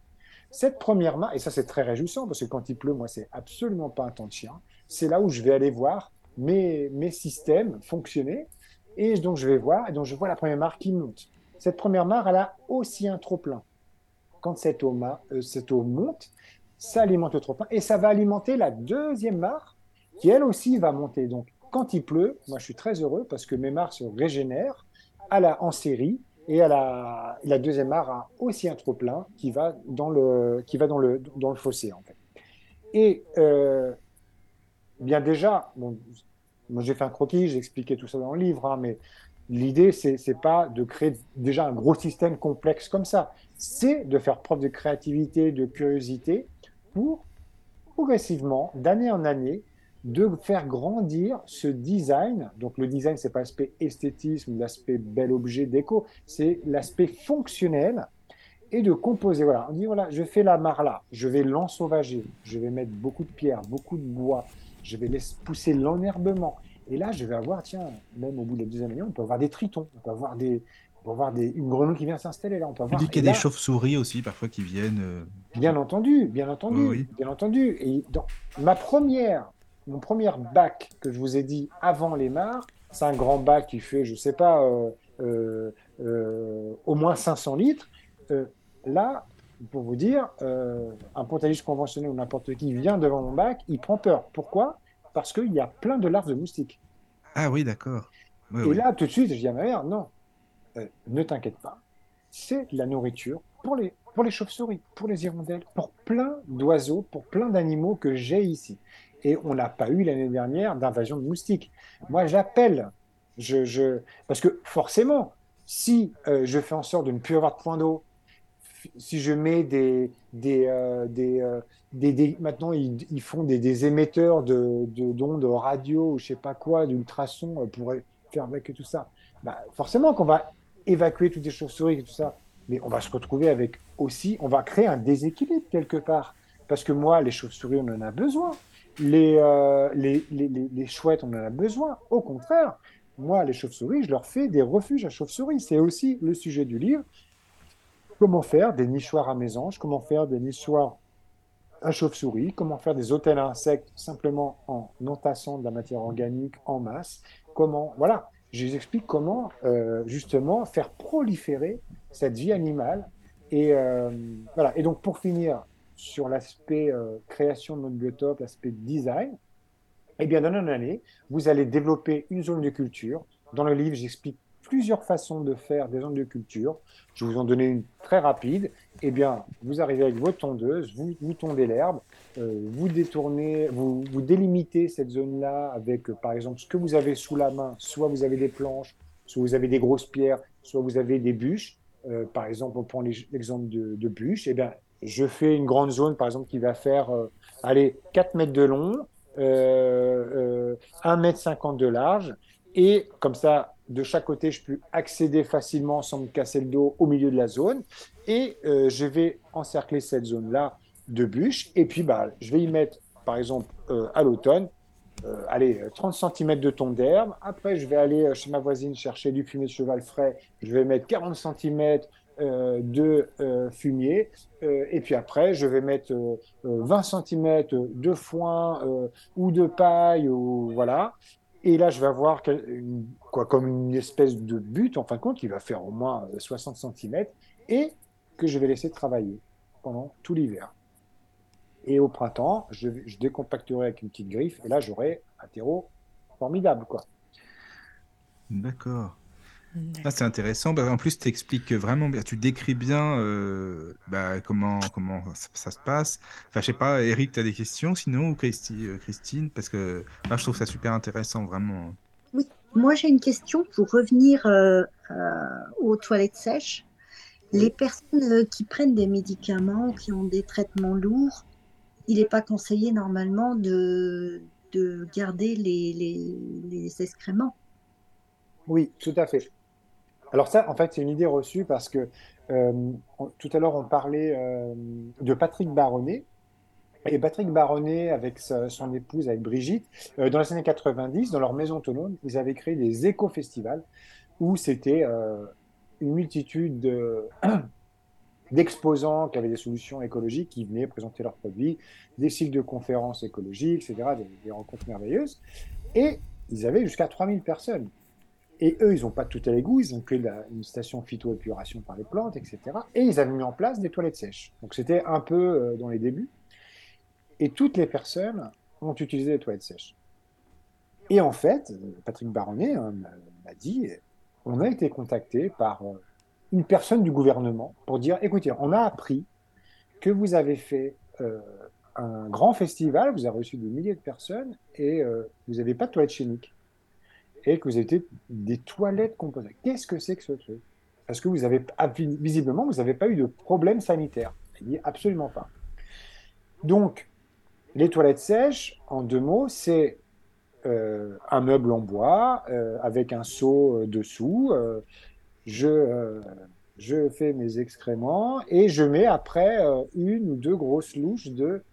Cette première mare, et ça c'est très réjouissant parce que quand il pleut, moi c'est absolument pas un temps de chien, c'est là où je vais aller voir mes systèmes fonctionner et donc je vois la première mare qui monte. Cette première mare, elle a aussi un trop-plein. Quand cette eau monte, ça alimente le trop-plein et ça va alimenter la deuxième mare qui elle aussi va monter. Donc quand il pleut, moi je suis très heureux parce que mes mares se régénèrent en série et la deuxième mare a aussi un trop-plein qui va dans le fossé en fait. Et bien déjà, moi j'ai fait un croquis, j'ai expliqué tout ça dans le livre, mais l'idée c'est pas de créer déjà un gros système complexe comme ça, c'est de faire preuve de créativité, de curiosité pour progressivement, d'année en année, de faire grandir ce design. Donc le design, c'est pas l'aspect esthétisme, l'aspect bel objet déco, c'est l'aspect fonctionnel et de composer. Voilà, on dit voilà, je fais la mare là, je vais l'ensauvager, je vais mettre beaucoup de pierres, beaucoup de bois, je vais laisser pousser l'enherbement. Et là, je vais avoir, même au bout de la deuxième année, on peut avoir des tritons, on peut avoir une grenouille qui vient s'installer là, on peut avoir. Tu dis qu'il y a des chauves-souris aussi parfois qui viennent. Bien entendu, oui. Bien entendu. Et dans mon premier bac que je vous ai dit avant les mares, c'est un grand bac qui fait, je ne sais pas, au moins 500 litres. Là, pour vous dire, un potagiste conventionnel ou n'importe qui vient devant mon bac, il prend peur. Pourquoi ? Parce qu'il y a plein de larves de moustiques. Ah oui, d'accord. Oui, et oui. Là, tout de suite, je dis à ma mère, non, ne t'inquiète pas, c'est de la nourriture pour les chauves-souris, pour les hirondelles, pour plein d'oiseaux, pour plein d'animaux que j'ai ici. Et on n'a pas eu l'année dernière d'invasion de moustiques. Moi, j'appelle, parce que forcément, si je fais en sorte de ne plus avoir de point d'eau, si je mets maintenant ils font des émetteurs d'ondes radio ou je sais pas quoi, d'ultrasons pour faire avec tout ça, forcément qu'on va évacuer toutes les chauves-souris et tout ça, mais on va se retrouver avec aussi, on va créer un déséquilibre quelque part, parce que moi, les chauves-souris, on en a besoin. Les chouettes, on en a besoin. Au contraire, moi, les chauves-souris, je leur fais des refuges à chauves-souris. C'est aussi le sujet du livre. Comment faire des nichoirs à mésanges, comment faire des nichoirs à chauves-souris, comment faire des hôtels à insectes simplement en entassant de la matière organique en masse. Voilà, je vous explique comment justement faire proliférer cette vie animale. Et voilà. Et donc pour finir, sur l'aspect création de notre biotope, l'aspect design, et bien dans une année, vous allez développer une zone de culture. Dans le livre, j'explique plusieurs façons de faire des zones de culture. Je vous en donnais une très rapide. Et bien, vous arrivez avec votre tondeuse, vous tondez l'herbe, vous délimitez cette zone-là avec, par exemple, ce que vous avez sous la main. Soit vous avez des planches, soit vous avez des grosses pierres, soit vous avez des bûches. Par exemple, on prend l'exemple de bûches. Et bien, je fais une grande zone, par exemple, qui va faire 4 mètres de long, 1,50 m de large. Et comme ça, de chaque côté, je peux accéder facilement sans me casser le dos au milieu de la zone. Et je vais encercler cette zone-là de bûches. Et puis, je vais y mettre, par exemple, à l'automne, 30 cm de ton d'herbe. Après, je vais aller chez ma voisine chercher du fumier de cheval frais. Je vais mettre 40 cm de fumier. Et puis après, je vais mettre 20 cm de foin ou de paille, ou voilà. Et là, je vais avoir comme une espèce de butte, en fin de compte, qui va faire au moins 60 cm et que je vais laisser travailler pendant tout l'hiver. Et au printemps, je décompacterai avec une petite griffe et là, j'aurai un terreau formidable, quoi. D'accord. Ah, c'est intéressant. Bah, en plus, tu expliques vraiment bien, tu décris bien comment ça se passe. Enfin, je sais pas, Éric, tu as des questions sinon, ou Christine, parce que moi, je trouve ça super intéressant, vraiment. Oui, moi, j'ai une question pour revenir aux toilettes sèches. Les personnes qui prennent des médicaments, qui ont des traitements lourds, il n'est pas conseillé normalement de garder les excréments. Oui, tout à fait. Alors ça, en fait, c'est une idée reçue parce que tout à l'heure, on parlait de Patrick Baronnet. Et Patrick Baronnet, avec son épouse, avec Brigitte, dans les années 90, dans leur maison autonome, ils avaient créé des éco-festivals où c'était une multitude d'exposants qui avaient des solutions écologiques, qui venaient présenter leurs produits, des cycles de conférences écologiques, etc., des rencontres merveilleuses. Et ils avaient jusqu'à 3000 personnes. Et eux, ils n'ont pas tout à l'égout, ils n'ont que une station phytoépuration par les plantes, etc. Et ils avaient mis en place des toilettes sèches. Donc c'était un peu dans les débuts. Et toutes les personnes ont utilisé les toilettes sèches. Et en fait, Patrick Baronnet m'a dit, on a été contacté par une personne du gouvernement pour dire, écoutez, on a appris que vous avez fait un grand festival, vous avez reçu des milliers de personnes et vous n'avez pas de toilettes chimiques. Et que vous avez des toilettes composées. Qu'est-ce que c'est que ce truc ? Parce que vous avez, visiblement, vous n'avez pas eu de problème sanitaire. Il dit absolument pas. Donc, les toilettes sèches, en deux mots, c'est un meuble en bois avec un seau dessous. Je fais mes excréments et je mets après une ou deux grosses louches de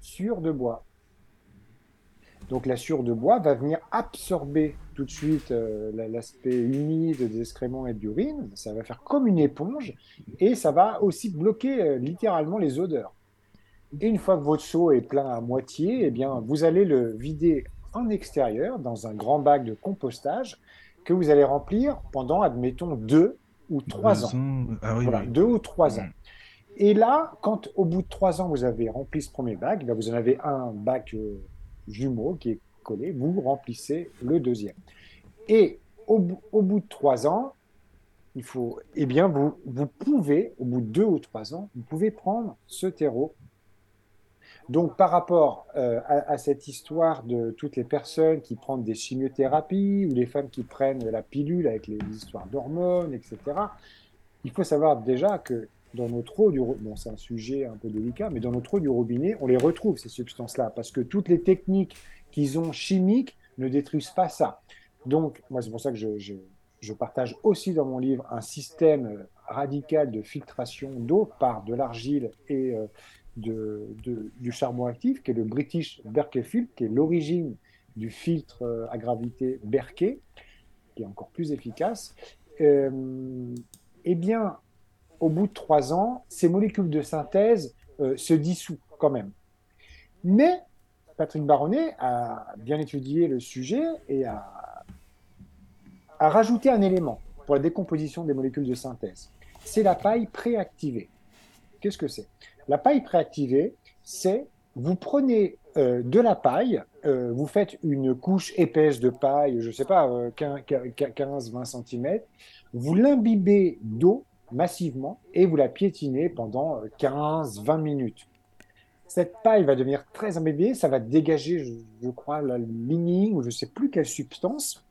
sure de bois. Donc, la sure de bois va venir absorber tout de suite l'aspect humide des excréments et de l'urine. Ça va faire comme une éponge et ça va aussi bloquer littéralement les odeurs. Et une fois que votre seau est plein à moitié, eh bien, vous allez le vider en extérieur dans un grand bac de compostage que vous allez remplir pendant, admettons, 2 ou 3 ans. Ah, oui, voilà, oui. 2 ou 3 ans. Et là, quand au bout de 3 ans, vous avez rempli ce premier bac, là, vous en avez un bac jumeau qui est collé, vous remplissez le deuxième. Et au bout de 3 ans, vous pouvez, au bout de 2 ou 3 ans, vous pouvez prendre ce terreau. Donc, par rapport à cette histoire de toutes les personnes qui prennent des chimiothérapies ou les femmes qui prennent la pilule avec les histoires d'hormones, etc., il faut savoir déjà que dans notre eau du robinet, bon, c'est un sujet un peu délicat, mais dans notre eau du robinet, on les retrouve, ces substances-là, parce que toutes les techniques qu'ils ont chimiques ne détruisent pas ça. Donc, moi, c'est pour ça que je partage aussi dans mon livre un système radical de filtration d'eau par de l'argile et du charbon actif, qui est le British Berkeley Filter, qui est l'origine du filtre à gravité Berkeley, qui est encore plus efficace. Eh bien, au bout de 3 ans, ces molécules de synthèse se dissoutent quand même. Mais Patrick Baronnet a bien étudié le sujet et a rajouté un élément pour la décomposition des molécules de synthèse. C'est la paille préactivée. Qu'est-ce que c'est ? La paille préactivée, c'est vous prenez de la paille, vous faites une couche épaisse de paille, je ne sais pas, 15-20 cm, vous l'imbibez d'eau massivement et vous la piétinez pendant 15-20 minutes. Cette paille va devenir très imbibée, ça va dégager, je crois, la lignine ou je ne sais plus quelle substance.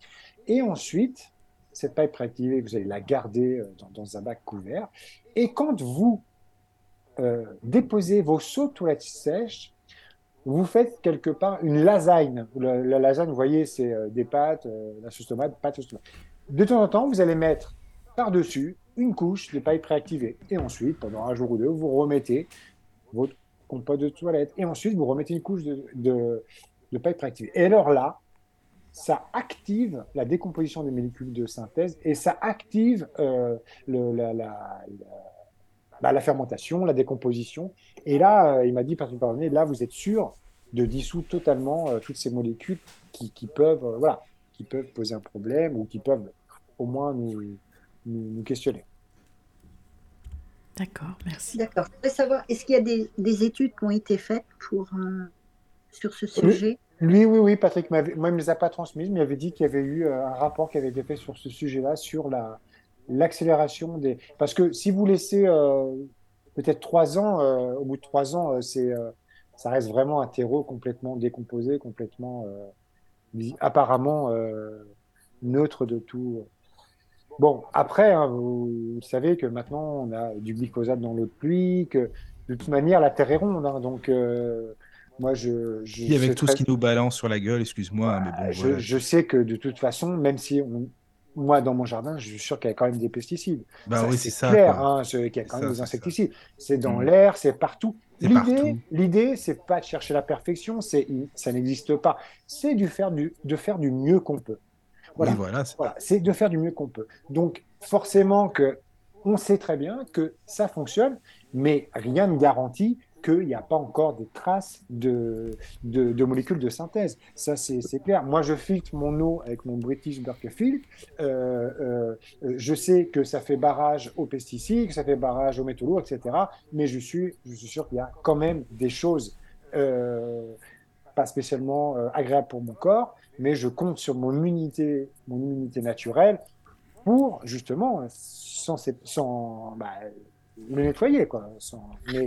Et ensuite, cette paille préactivée, vous allez la garder dans un bac couvert. Et quand vous déposez vos seaux de toilettes sèches, vous faites quelque part une lasagne. La lasagne, vous voyez, c'est des pâtes, la sauce tomate, pâte, sauce tomate. De temps en temps, vous allez mettre par-dessus une couche de paille préactivée. Et ensuite, pendant un jour ou deux, vous remettez votre compote de toilette. Et ensuite, vous remettez une couche de paille préactivée. Et alors là, ça active la décomposition des molécules de synthèse et ça active la fermentation, la décomposition. Et là, il m'a dit, Patrick Baronnet, là, vous êtes sûr de dissoudre totalement toutes ces molécules qui peuvent poser un problème ou qui peuvent au moins nous questionner. D'accord, merci. D'accord. Je voudrais savoir, est-ce qu'il y a des études qui ont été faites sur ce sujet ? Oui, Patrick, moi, il ne me les a pas transmises, mais il avait dit qu'il y avait eu un rapport qui avait été fait sur ce sujet-là, sur l'accélération des... Parce que si vous laissez peut-être 3 ans, au bout de 3 ans, ça reste vraiment un terreau complètement décomposé, complètement apparemment neutre de tout... Bon, après, vous savez que maintenant, on a du glyphosate dans l'eau de pluie, que de toute manière, la terre est ronde. Donc, moi, je avec tout ce qui nous balance sur la gueule, excuse-moi. Mais bon, je sais que de toute façon, même si moi, dans mon jardin, je suis sûr qu'il y a quand même des pesticides. Bah ça, oui, c'est clair, ça. Qu'il y a quand même des insecticides. C'est dans l'air, c'est partout. L'idée, c'est pas de chercher la perfection, ça n'existe pas. C'est de faire du mieux qu'on peut. Voilà, c'est de faire du mieux qu'on peut. Donc, forcément, on sait très bien que ça fonctionne, mais rien ne garantit qu'il n'y a pas encore des traces de molécules de synthèse. Ça, c'est clair. Moi, je filtre mon eau avec mon British Berkefilter. Je sais que ça fait barrage aux pesticides, que ça fait barrage aux métaux lourds, etc. Mais je suis sûr qu'il y a quand même des choses pas spécialement agréables pour mon corps, mais je compte sur mon immunité naturelle pour, justement, me nettoyer, quoi. Mais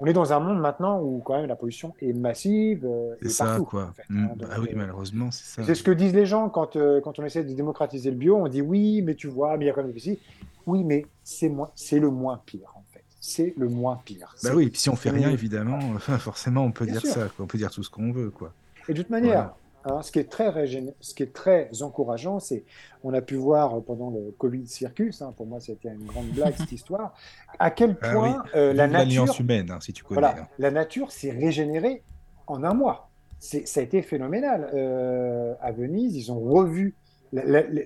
on est dans un monde maintenant où, quand même, la pollution est massive. C'est ça, partout, quoi. En fait, donc, oui, malheureusement, c'est ça. C'est ce que disent les gens quand on essaie de démocratiser le bio. On dit, oui, mais tu vois, mais il y a quand même ici. Oui, mais c'est le moins pire, en fait. C'est le moins pire. Bah oui, et puis si on fait rien, évidemment, forcément, on peut dire ça, quoi. On peut dire tout ce qu'on veut, quoi. Et de toute manière... Voilà. Hein, ce qui est très encourageant, c'est qu'on a pu voir pendant le Covid Circus, pour moi c'était une grande blague cette histoire, à quel point la nature, humaine, si tu connais, la nature s'est régénérée en un mois. Ça a été phénoménal. À Venise, ils ont revu,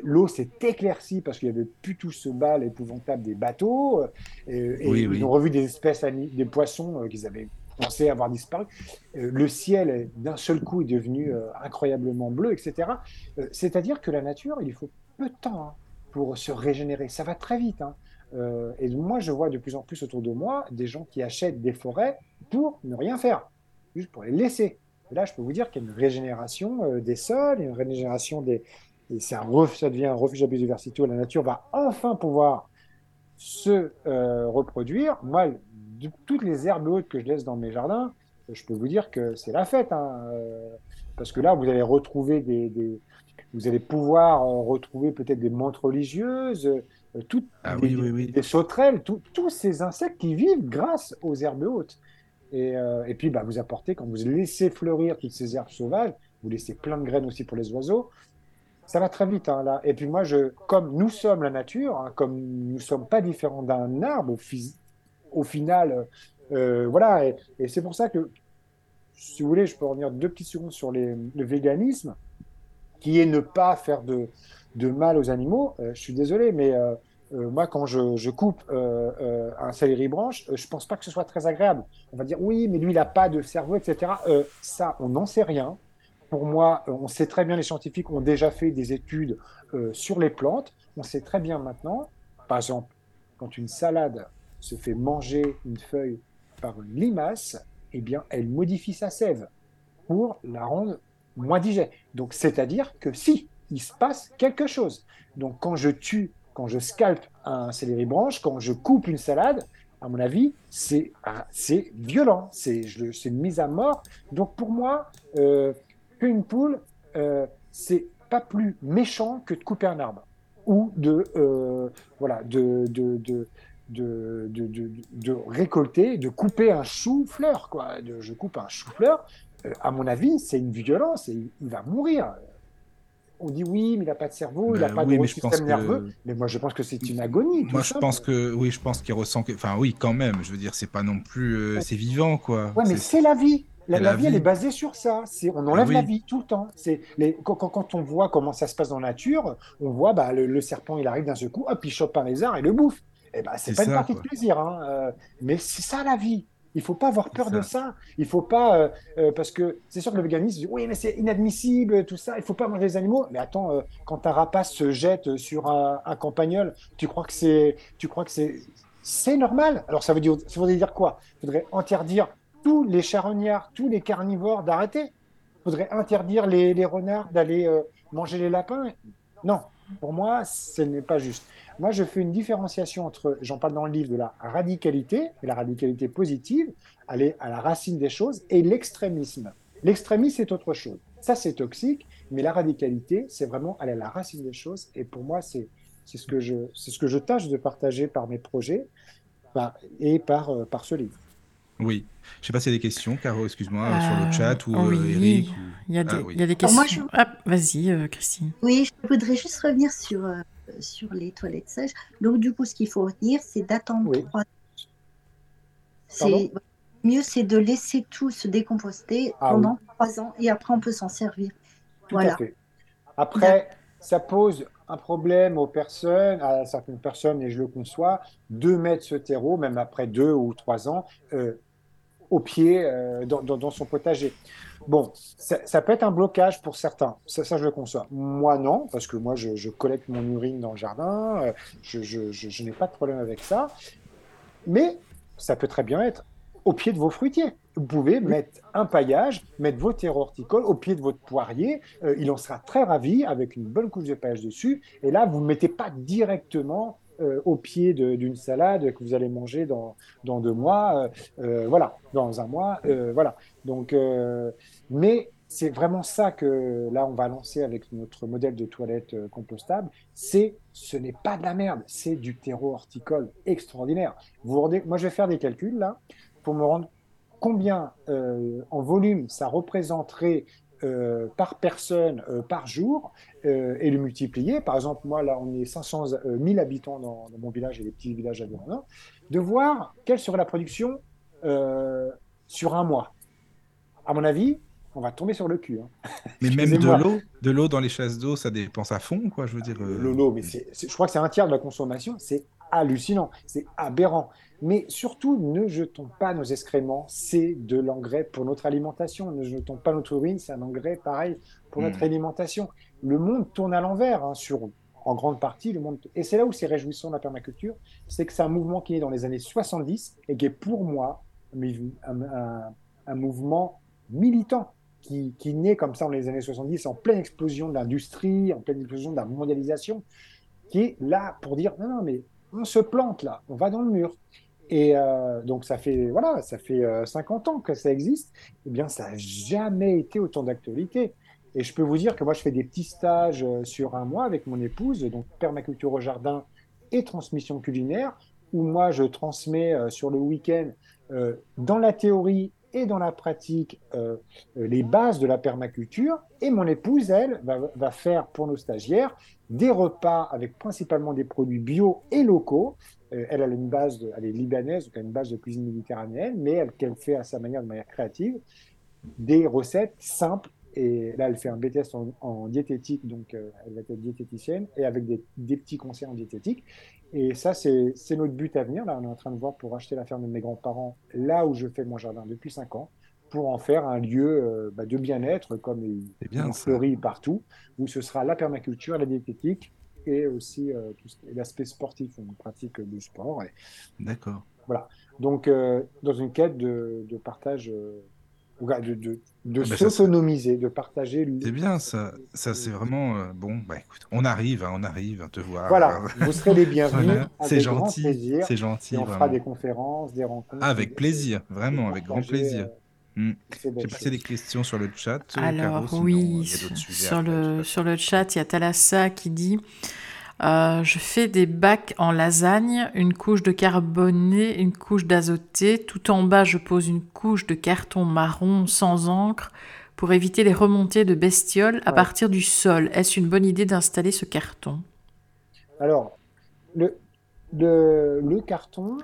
l'eau s'est éclaircie parce qu'il n'y avait plus tout ce bal épouvantable des bateaux, ont revu des espèces, des poissons qu'ils avaient pensé avoir disparu. Le ciel, d'un seul coup, est devenu incroyablement bleu, etc. C'est-à-dire que la nature, il faut peu de temps pour se régénérer. Ça va très vite. Et moi, je vois de plus en plus autour de moi des gens qui achètent des forêts pour ne rien faire, juste pour les laisser. Et là, je peux vous dire qu'il y a une régénération des sols, une régénération des... Et ça devient un refuge à biodiversité où la nature va enfin pouvoir se reproduire. Moi, de toutes les herbes hautes que je laisse dans mes jardins, je peux vous dire que c'est la fête. Parce que là, vous allez retrouver vous allez pouvoir retrouver peut-être des menthes religieuses, des sauterelles, tous ces insectes qui vivent grâce aux herbes hautes. Et puis, vous apportez, quand vous laissez fleurir toutes ces herbes sauvages, vous laissez plein de graines aussi pour les oiseaux. Ça va très vite, là. Et puis moi, comme nous sommes la nature, comme nous ne sommes pas différents d'un arbre au final, et c'est pour ça que, si vous voulez, je peux revenir 2 petites secondes sur le véganisme, qui est ne pas faire de mal aux animaux. Je suis désolé, mais moi, quand je coupe un céleri branche, je ne pense pas que ce soit très agréable. On va dire, oui, mais lui, il n'a pas de cerveau, etc. Ça, on n'en sait rien. Pour moi, on sait très bien, les scientifiques ont déjà fait des études sur les plantes. On sait très bien maintenant, par exemple, quand une salade se fait manger une feuille par une limace, eh bien, elle modifie sa sève pour la rendre moins digeste. Donc, c'est-à-dire que si, il se passe quelque chose. Donc, quand je scalpe un céleri-branche, quand je coupe une salade, à mon avis, c'est violent, c'est une mise à mort. Donc, pour moi, qu'une poule, c'est pas plus méchant que de couper un arbre ou de récolter, de couper un chou-fleur, quoi. Je coupe un chou-fleur, à mon avis, c'est une violence et il va mourir. On dit oui, mais il n'a pas de cerveau, il n'a pas de système nerveux. Mais moi, je pense que c'est une agonie. Moi, je pense qu'il ressent que... Enfin, oui, quand même. Je veux dire, c'est pas non plus... c'est vivant, quoi. Ouais, mais c'est la vie. La vie, elle est basée sur ça. On enlève la vie tout le temps. Quand on voit comment ça se passe dans la nature, on voit le serpent, il arrive d'un seul coup, hop, il chope un lézard et le bouffe. Eh ben, c'est pas ça, une partie de plaisir, hein. Mais c'est ça la vie. Il ne faut pas avoir peur de ça. Il ne faut pas, parce que c'est sûr que le véganisme dit « Oui, mais c'est inadmissible, tout ça. Il ne faut pas manger les animaux. » Mais attends, quand un rapace se jette sur un campagnol, tu crois que c'est normal? Alors, ça veut dire quoi? Il faudrait interdire tous les charognards, tous les carnivores d'arrêter. Il faudrait interdire les renards d'aller manger les lapins. Non, pour moi, ce n'est pas juste. Moi, je fais une différenciation entre, j'en parle dans le livre, de la radicalité, et la radicalité positive, aller à la racine des choses, et l'extrémisme. L'extrémisme, c'est autre chose. Ça, c'est toxique, mais la radicalité, c'est vraiment aller à la racine des choses. Et pour moi, c'est ce que je tâche de partager par mes projets et par ce livre. Oui. Je ne sais pas s'il y a des questions, Caro, excuse-moi, sur le chat ou Eric. Il y a des questions. Moi, vas-y, Christine. Oui, je voudrais juste revenir sur les toilettes sèches. Donc, du coup, ce qu'il faut retenir, c'est d'attendre 3 ans. Mieux, c'est de laisser tout se décomposter pendant 3 ans et après, on peut s'en servir. Tout à fait. Après, ça pose un problème à certaines personnes, et je le conçois, de mettre ce terreau, même après 2 ou 3 ans, au pied, dans son potager. Bon, ça peut être un blocage pour certains, ça je le conçois. Moi non, parce que moi je collecte mon urine dans le jardin, je n'ai pas de problème avec ça, mais ça peut très bien être au pied de vos fruitiers. Vous pouvez mettre un paillage, mettre vos terreaux horticoles au pied de votre poirier, il en sera très ravi avec une bonne couche de paillage dessus, et là vous ne mettez pas directement au pied d'une salade que vous allez manger dans 2 mois, dans 1 mois, voilà. Donc, mais c'est vraiment ça que là on va lancer avec notre modèle de toilette compostable. Ce n'est pas de la merde, c'est du terreau horticole extraordinaire. Moi je vais faire des calculs là pour me rendre combien en volume ça représenterait par personne par jour et le multiplier. Par exemple, moi là on est 500 000 habitants dans mon village et les petits villages environnants, de voir quelle serait la production sur 1 mois. À mon avis, on va tomber sur le cul. Hein. Mais même de l'eau dans les chasses d'eau, ça dépense à fond, quoi. Je veux dire. L'eau, mais je crois que c'est 1/3 de la consommation. C'est hallucinant, c'est aberrant. Mais surtout, ne jetons pas nos excréments, c'est de l'engrais pour notre alimentation. Ne jetons pas notre urine, c'est un engrais pareil pour notre alimentation. Le monde tourne à l'envers, hein, en grande partie, le monde. Et c'est là où c'est réjouissant la permaculture, c'est que c'est un mouvement qui est dans les années 70 et qui est pour moi un mouvement militant qui naît comme ça dans les années 70, en pleine explosion de l'industrie, en pleine explosion de la mondialisation, qui est là pour dire non, mais on se plante là, on va dans le mur. Et donc, ça fait 50 ans que ça existe. Eh bien, ça n'a jamais été autant d'actualité. Et je peux vous dire que moi, je fais des petits stages sur 1 mois avec mon épouse, donc permaculture au jardin et transmission culinaire, où moi, je transmets sur le week-end, dans la théorie et dans la pratique, les bases de la permaculture. Et mon épouse, elle, va faire pour nos stagiaires des repas avec principalement des produits bio et locaux. Elle a une base, elle est libanaise, donc elle a une base de cuisine méditerranéenne, mais qu'elle fait à sa manière, de manière créative, des recettes simples. Et là, elle fait un BTS en diététique, donc elle va être diététicienne, et avec des petits conseils en diététique. Et ça, c'est notre but à venir. Là, on est en train de voir pour acheter la ferme de mes grands-parents, là où je fais mon jardin depuis 5 ans, pour en faire un lieu de bien-être, comme il fleurit partout, où ce sera la permaculture, la diététique, et aussi l'aspect sportif, on pratique du sport. D'accord. Voilà. Donc, dans une quête de partage... de s'autonomiser, de partager. C'est bien ça, c'est vraiment bon. Bah écoute, on arrive à te voir. Voilà, vous serez les bienvenus. Voilà. C'est gentil, plaisir. C'est gentil. Et on fera des conférences, des rencontres. Avec plaisir, vraiment, avec grand plaisir. J'ai passé des questions sur le chat. Alors Caro, oui, sinon, sur le chat, il y a Thalassa qui dit. Je fais des bacs en lasagne, une couche de carboné, une couche d'azoté. Tout en bas, je pose une couche de carton marron sans encre pour éviter les remontées de bestioles à partir du sol. Est-ce une bonne idée d'installer ce carton? Alors, le carton,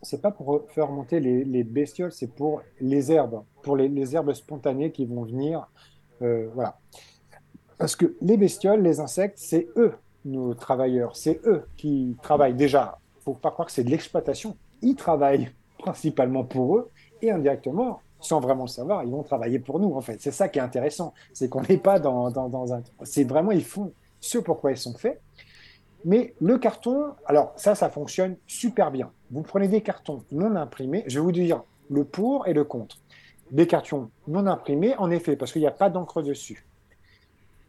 c'est pas pour faire remonter les bestioles, c'est pour les herbes. pour les herbes spontanées qui vont venir. Voilà. Parce que les bestioles, les insectes, c'est eux, nos travailleurs. C'est eux qui travaillent. Déjà, il ne faut pas croire que c'est de l'exploitation. Ils travaillent principalement pour eux et indirectement, sans vraiment le savoir, ils vont travailler pour nous, en fait. C'est ça qui est intéressant. C'est qu'on n'est pas dans un... C'est vraiment, ils font ce pourquoi ils sont faits. Mais le carton, alors ça fonctionne super bien. Vous prenez des cartons non imprimés, je vais vous dire le pour et le contre. Des cartons non imprimés, en effet, parce qu'il n'y a pas d'encre dessus.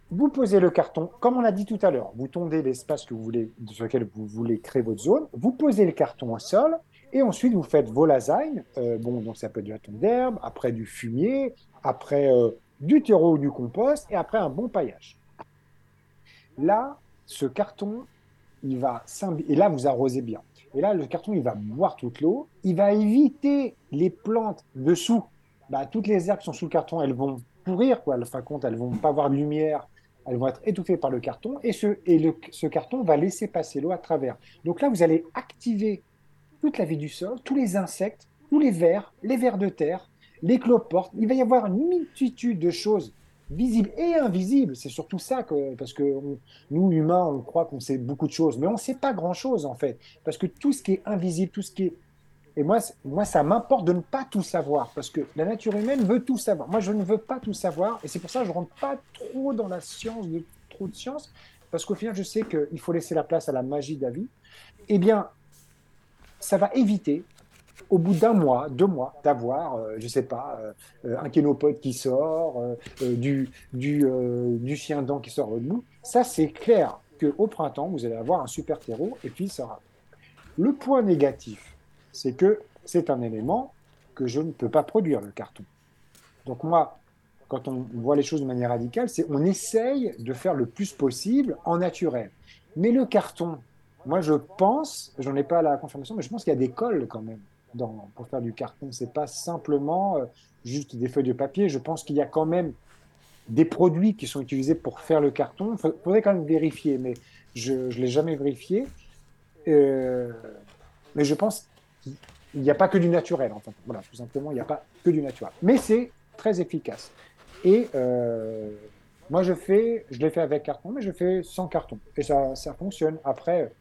Vous posez le carton, comme on l'a dit tout à l'heure, vous tondez l'espace que vous voulez, sur lequel vous voulez créer votre zone, vous posez le carton au sol, et ensuite vous faites vos lasagnes, donc ça peut être de la tonte d'herbe, après du fumier, après du terreau ou du compost, et après un bon paillage. Là, ce carton... il va et là, vous arrosez bien. Et là, le carton, il va boire toute l'eau. Il va éviter les plantes dessous. Bah, toutes les herbes qui sont sous le carton, elles vont pourrir, quoi. Enfin, compte, elles ne vont pas avoir de lumière. Elles vont être étouffées par le carton. Et ce carton va laisser passer l'eau à travers. Donc là, vous allez activer toute la vie du sol, tous les insectes, tous les vers de terre, les cloportes. Il va y avoir une multitude de choses visible et invisible, c'est surtout ça, parce que nous, humains, on croit qu'on sait beaucoup de choses, mais on ne sait pas grand-chose, en fait, parce que tout ce qui est invisible, tout ce qui est... Et moi, ça m'importe de ne pas tout savoir, parce que la nature humaine veut tout savoir. Moi, je ne veux pas tout savoir, et c'est pour ça que je ne rentre pas trop dans la science, trop de science, parce qu'au final, je sais qu'il faut laisser la place à la magie de la vie. Eh bien, ça va éviter... au bout d'un mois, 2 mois, d'avoir, un kénopode qui sort, du chien dent qui sort de bout. Ça, c'est clair qu'au printemps, vous allez avoir un super terreau et puis ça sera. Le point négatif, c'est que c'est un élément que je ne peux pas produire, le carton. Donc moi, quand on voit les choses de manière radicale, c'est on essaye de faire le plus possible en naturel. Mais le carton, moi je pense, j'en ai pas la confirmation, mais je pense qu'il y a des cols quand même. Pour faire du carton, c'est pas simplement juste des feuilles de papier. Je pense qu'il y a quand même des produits qui sont utilisés pour faire le carton. Il faudrait quand même vérifier, mais je ne l'ai jamais vérifié. Mais je pense qu'il n'y a pas que du naturel. Enfin, voilà, tout simplement, il n'y a pas que du naturel. Mais c'est très efficace. Et moi, je l'ai fait avec carton, mais je fais sans carton. Et ça fonctionne. Après...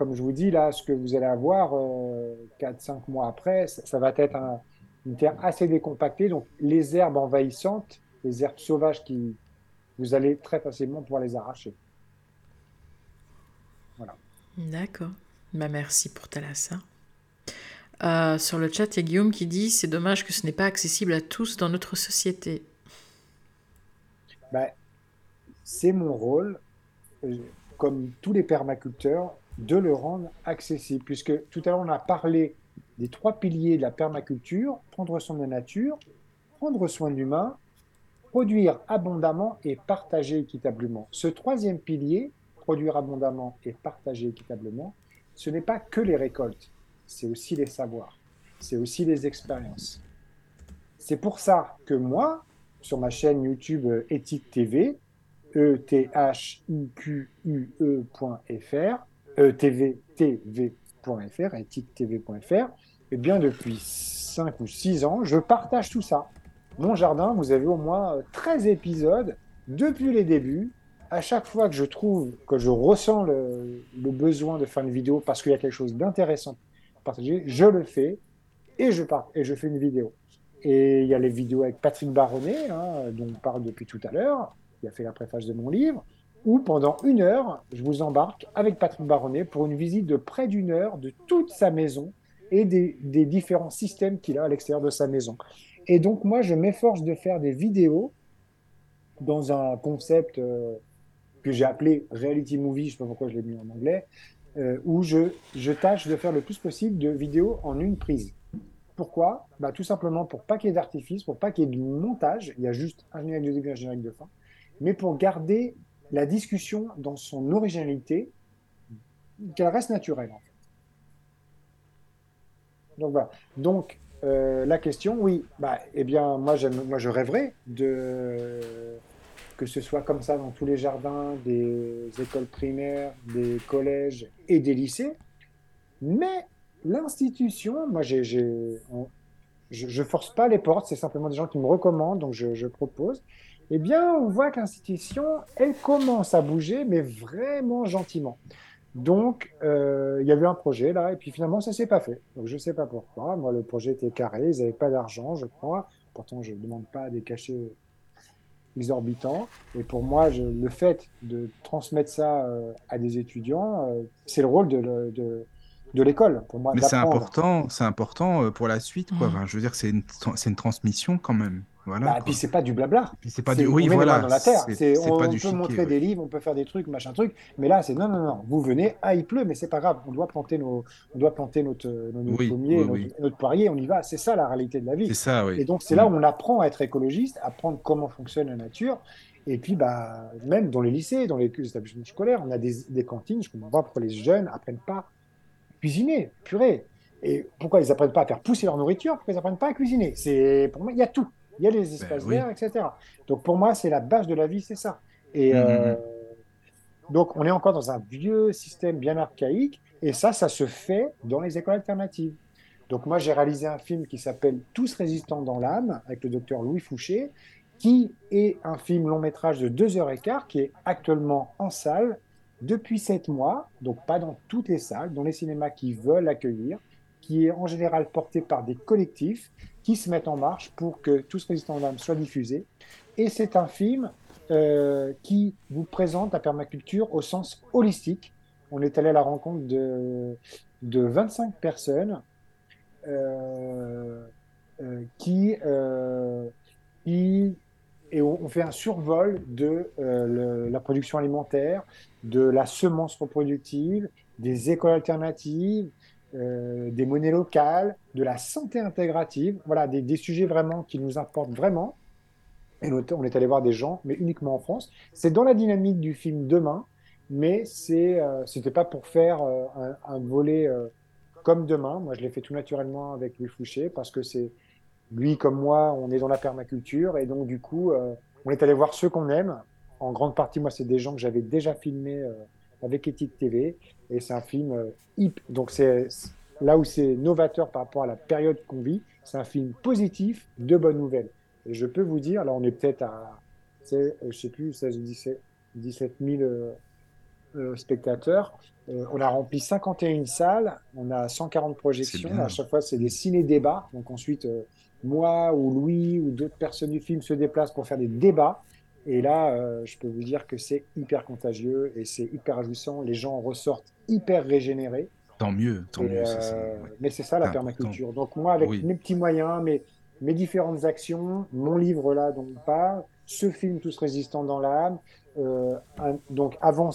comme je vous dis, là, ce que vous allez avoir 4-5 mois après, ça va être une terre assez décompactée. Donc, les herbes envahissantes, les herbes sauvages, vous allez très facilement pouvoir les arracher. Voilà. D'accord. Bah, merci pour Thalassa. Sur le chat, il y a Guillaume qui dit « C'est dommage que ce n'est pas accessible à tous dans notre société. » Bah, c'est mon rôle, comme tous les permaculteurs, de le rendre accessible, puisque tout à l'heure on a parlé des 3 piliers de la permaculture: prendre soin de la nature, prendre soin de l'humain, produire abondamment et partager équitablement. Ce 3e pilier, produire abondamment et partager équitablement, ce n'est pas que les récoltes, c'est aussi les savoirs, c'est aussi les expériences. C'est pour ça que moi, sur ma chaîne YouTube Éthique TV, ethique.fr, ethique.tv.fr, et bien depuis 5 ou 6 ans, je partage tout ça. Mon jardin, vous avez au moins 13 épisodes depuis les débuts. À chaque fois que je ressens le besoin de faire une vidéo parce qu'il y a quelque chose d'intéressant à partager, je le fais et je fais une vidéo. Et il y a les vidéos avec Patrick Baronnet, dont on parle depuis tout à l'heure, qui a fait la préface de mon livre, où pendant 1 heure, je vous embarque avec Patrick Baronnet pour une visite de près d'1 heure de toute sa maison et des différents systèmes qu'il a à l'extérieur de sa maison. Et donc moi, je m'efforce de faire des vidéos dans un concept que j'ai appelé « reality movie », je ne sais pas pourquoi je l'ai mis en anglais, où je tâche de faire le plus possible de vidéos en une prise. Pourquoi ? Bah, tout simplement pour pas qu'il y ait d'artifice, pour pas qu'il y ait de montage, il y a juste un générique de début, un générique de fin, mais pour garder la discussion dans son originalité, qu'elle reste naturelle, en fait. Donc voilà. Donc la question, oui, moi je rêverais que ce soit comme ça dans tous les jardins, des écoles primaires, des collèges et des lycées. Mais l'institution, moi Je ne force pas les portes, c'est simplement des gens qui me recommandent, donc je propose. Eh bien, on voit que l'institution, elle commence à bouger, mais vraiment gentiment. Donc, il y a eu un projet, là, et puis finalement, ça ne s'est pas fait. Donc, je ne sais pas pourquoi. Moi, le projet était carré, ils n'avaient pas d'argent, je crois. Pourtant, je ne demande pas des cachets exorbitants. Et pour moi, le fait de transmettre ça à des étudiants, c'est le rôle de l'école, pour moi. Mais c'est important pour la suite, quoi. Enfin, je veux dire, c'est une transmission quand même. Voilà, et puis c'est pas du blabla. Et puis c'est pas du oui, voilà, dans la terre. On peut montrer des livres, on peut faire des trucs, machin truc. Mais là, c'est non. Vous venez, il pleut, mais c'est pas grave. On doit planter notre pommier, notre poirier. On y va. C'est ça la réalité de la vie. C'est ça, oui. Et donc c'est là où on apprend à être écologiste, apprendre comment fonctionne la nature. Et puis, même dans les lycées, dans les établissements scolaires, on a des cantines. Je comprends pas pourquoi les jeunes apprennent pas à cuisiner, purée. Et pourquoi ils apprennent pas à faire pousser leur nourriture, pourquoi ils apprennent pas à cuisiner. C'est pour moi, il y a tout. Il y a les espaces verts, etc. Donc, pour moi, c'est la base de la vie, c'est ça. Et donc, on est encore dans un vieux système bien archaïque. Et ça se fait dans les écoles alternatives. Donc, moi, j'ai réalisé un film qui s'appelle « Tous résistants dans l'âme » avec le docteur Louis Fouché, qui est un film long-métrage de 2h15 qui est actuellement en salle depuis 7 mois. Donc, pas dans toutes les salles, dans les cinémas qui veulent accueillir, qui est en général porté par des collectifs qui se mettent en marche pour que Tous résistants dans l'âme soit diffusé. Et c'est un film qui vous présente la permaculture au sens holistique. On est allé à la rencontre de 25 personnes et on fait un survol de la production alimentaire, de la semence reproductive, des écoles alternatives, des monnaies locales, de la santé intégrative, voilà, des sujets vraiment qui nous importent vraiment. Et on est allé voir des gens, mais uniquement en France. C'est dans la dynamique du film Demain, mais c'était pas pour faire un volet comme Demain. Moi, je l'ai fait tout naturellement avec Louis Fouché, parce que c'est lui comme moi, on est dans la permaculture, et donc du coup, on est allé voir ceux qu'on aime. En grande partie, moi, c'est des gens que j'avais déjà filmés avec Éthique TV, et c'est un film hip. Donc c'est là où c'est novateur par rapport à la période qu'on vit, c'est un film positif, de bonnes nouvelles. Et je peux vous dire, là on est peut-être à, je sais plus, 16 ou 17 000 spectateurs, on a rempli 51 salles, on a 140 projections, à chaque fois c'est des ciné-débats, donc ensuite moi ou Louis ou d'autres personnes du film se déplacent pour faire des débats. Et là, je peux vous dire que c'est hyper contagieux et c'est hyper réjouissant. Les gens ressortent hyper régénérés. Tant mieux. Ça, ouais. Mais c'est ça la permaculture. Donc moi, avec mes petits moyens, mes différentes actions, mon livre là dont on parle, ce film Tous résistants dans l'âme. Donc avant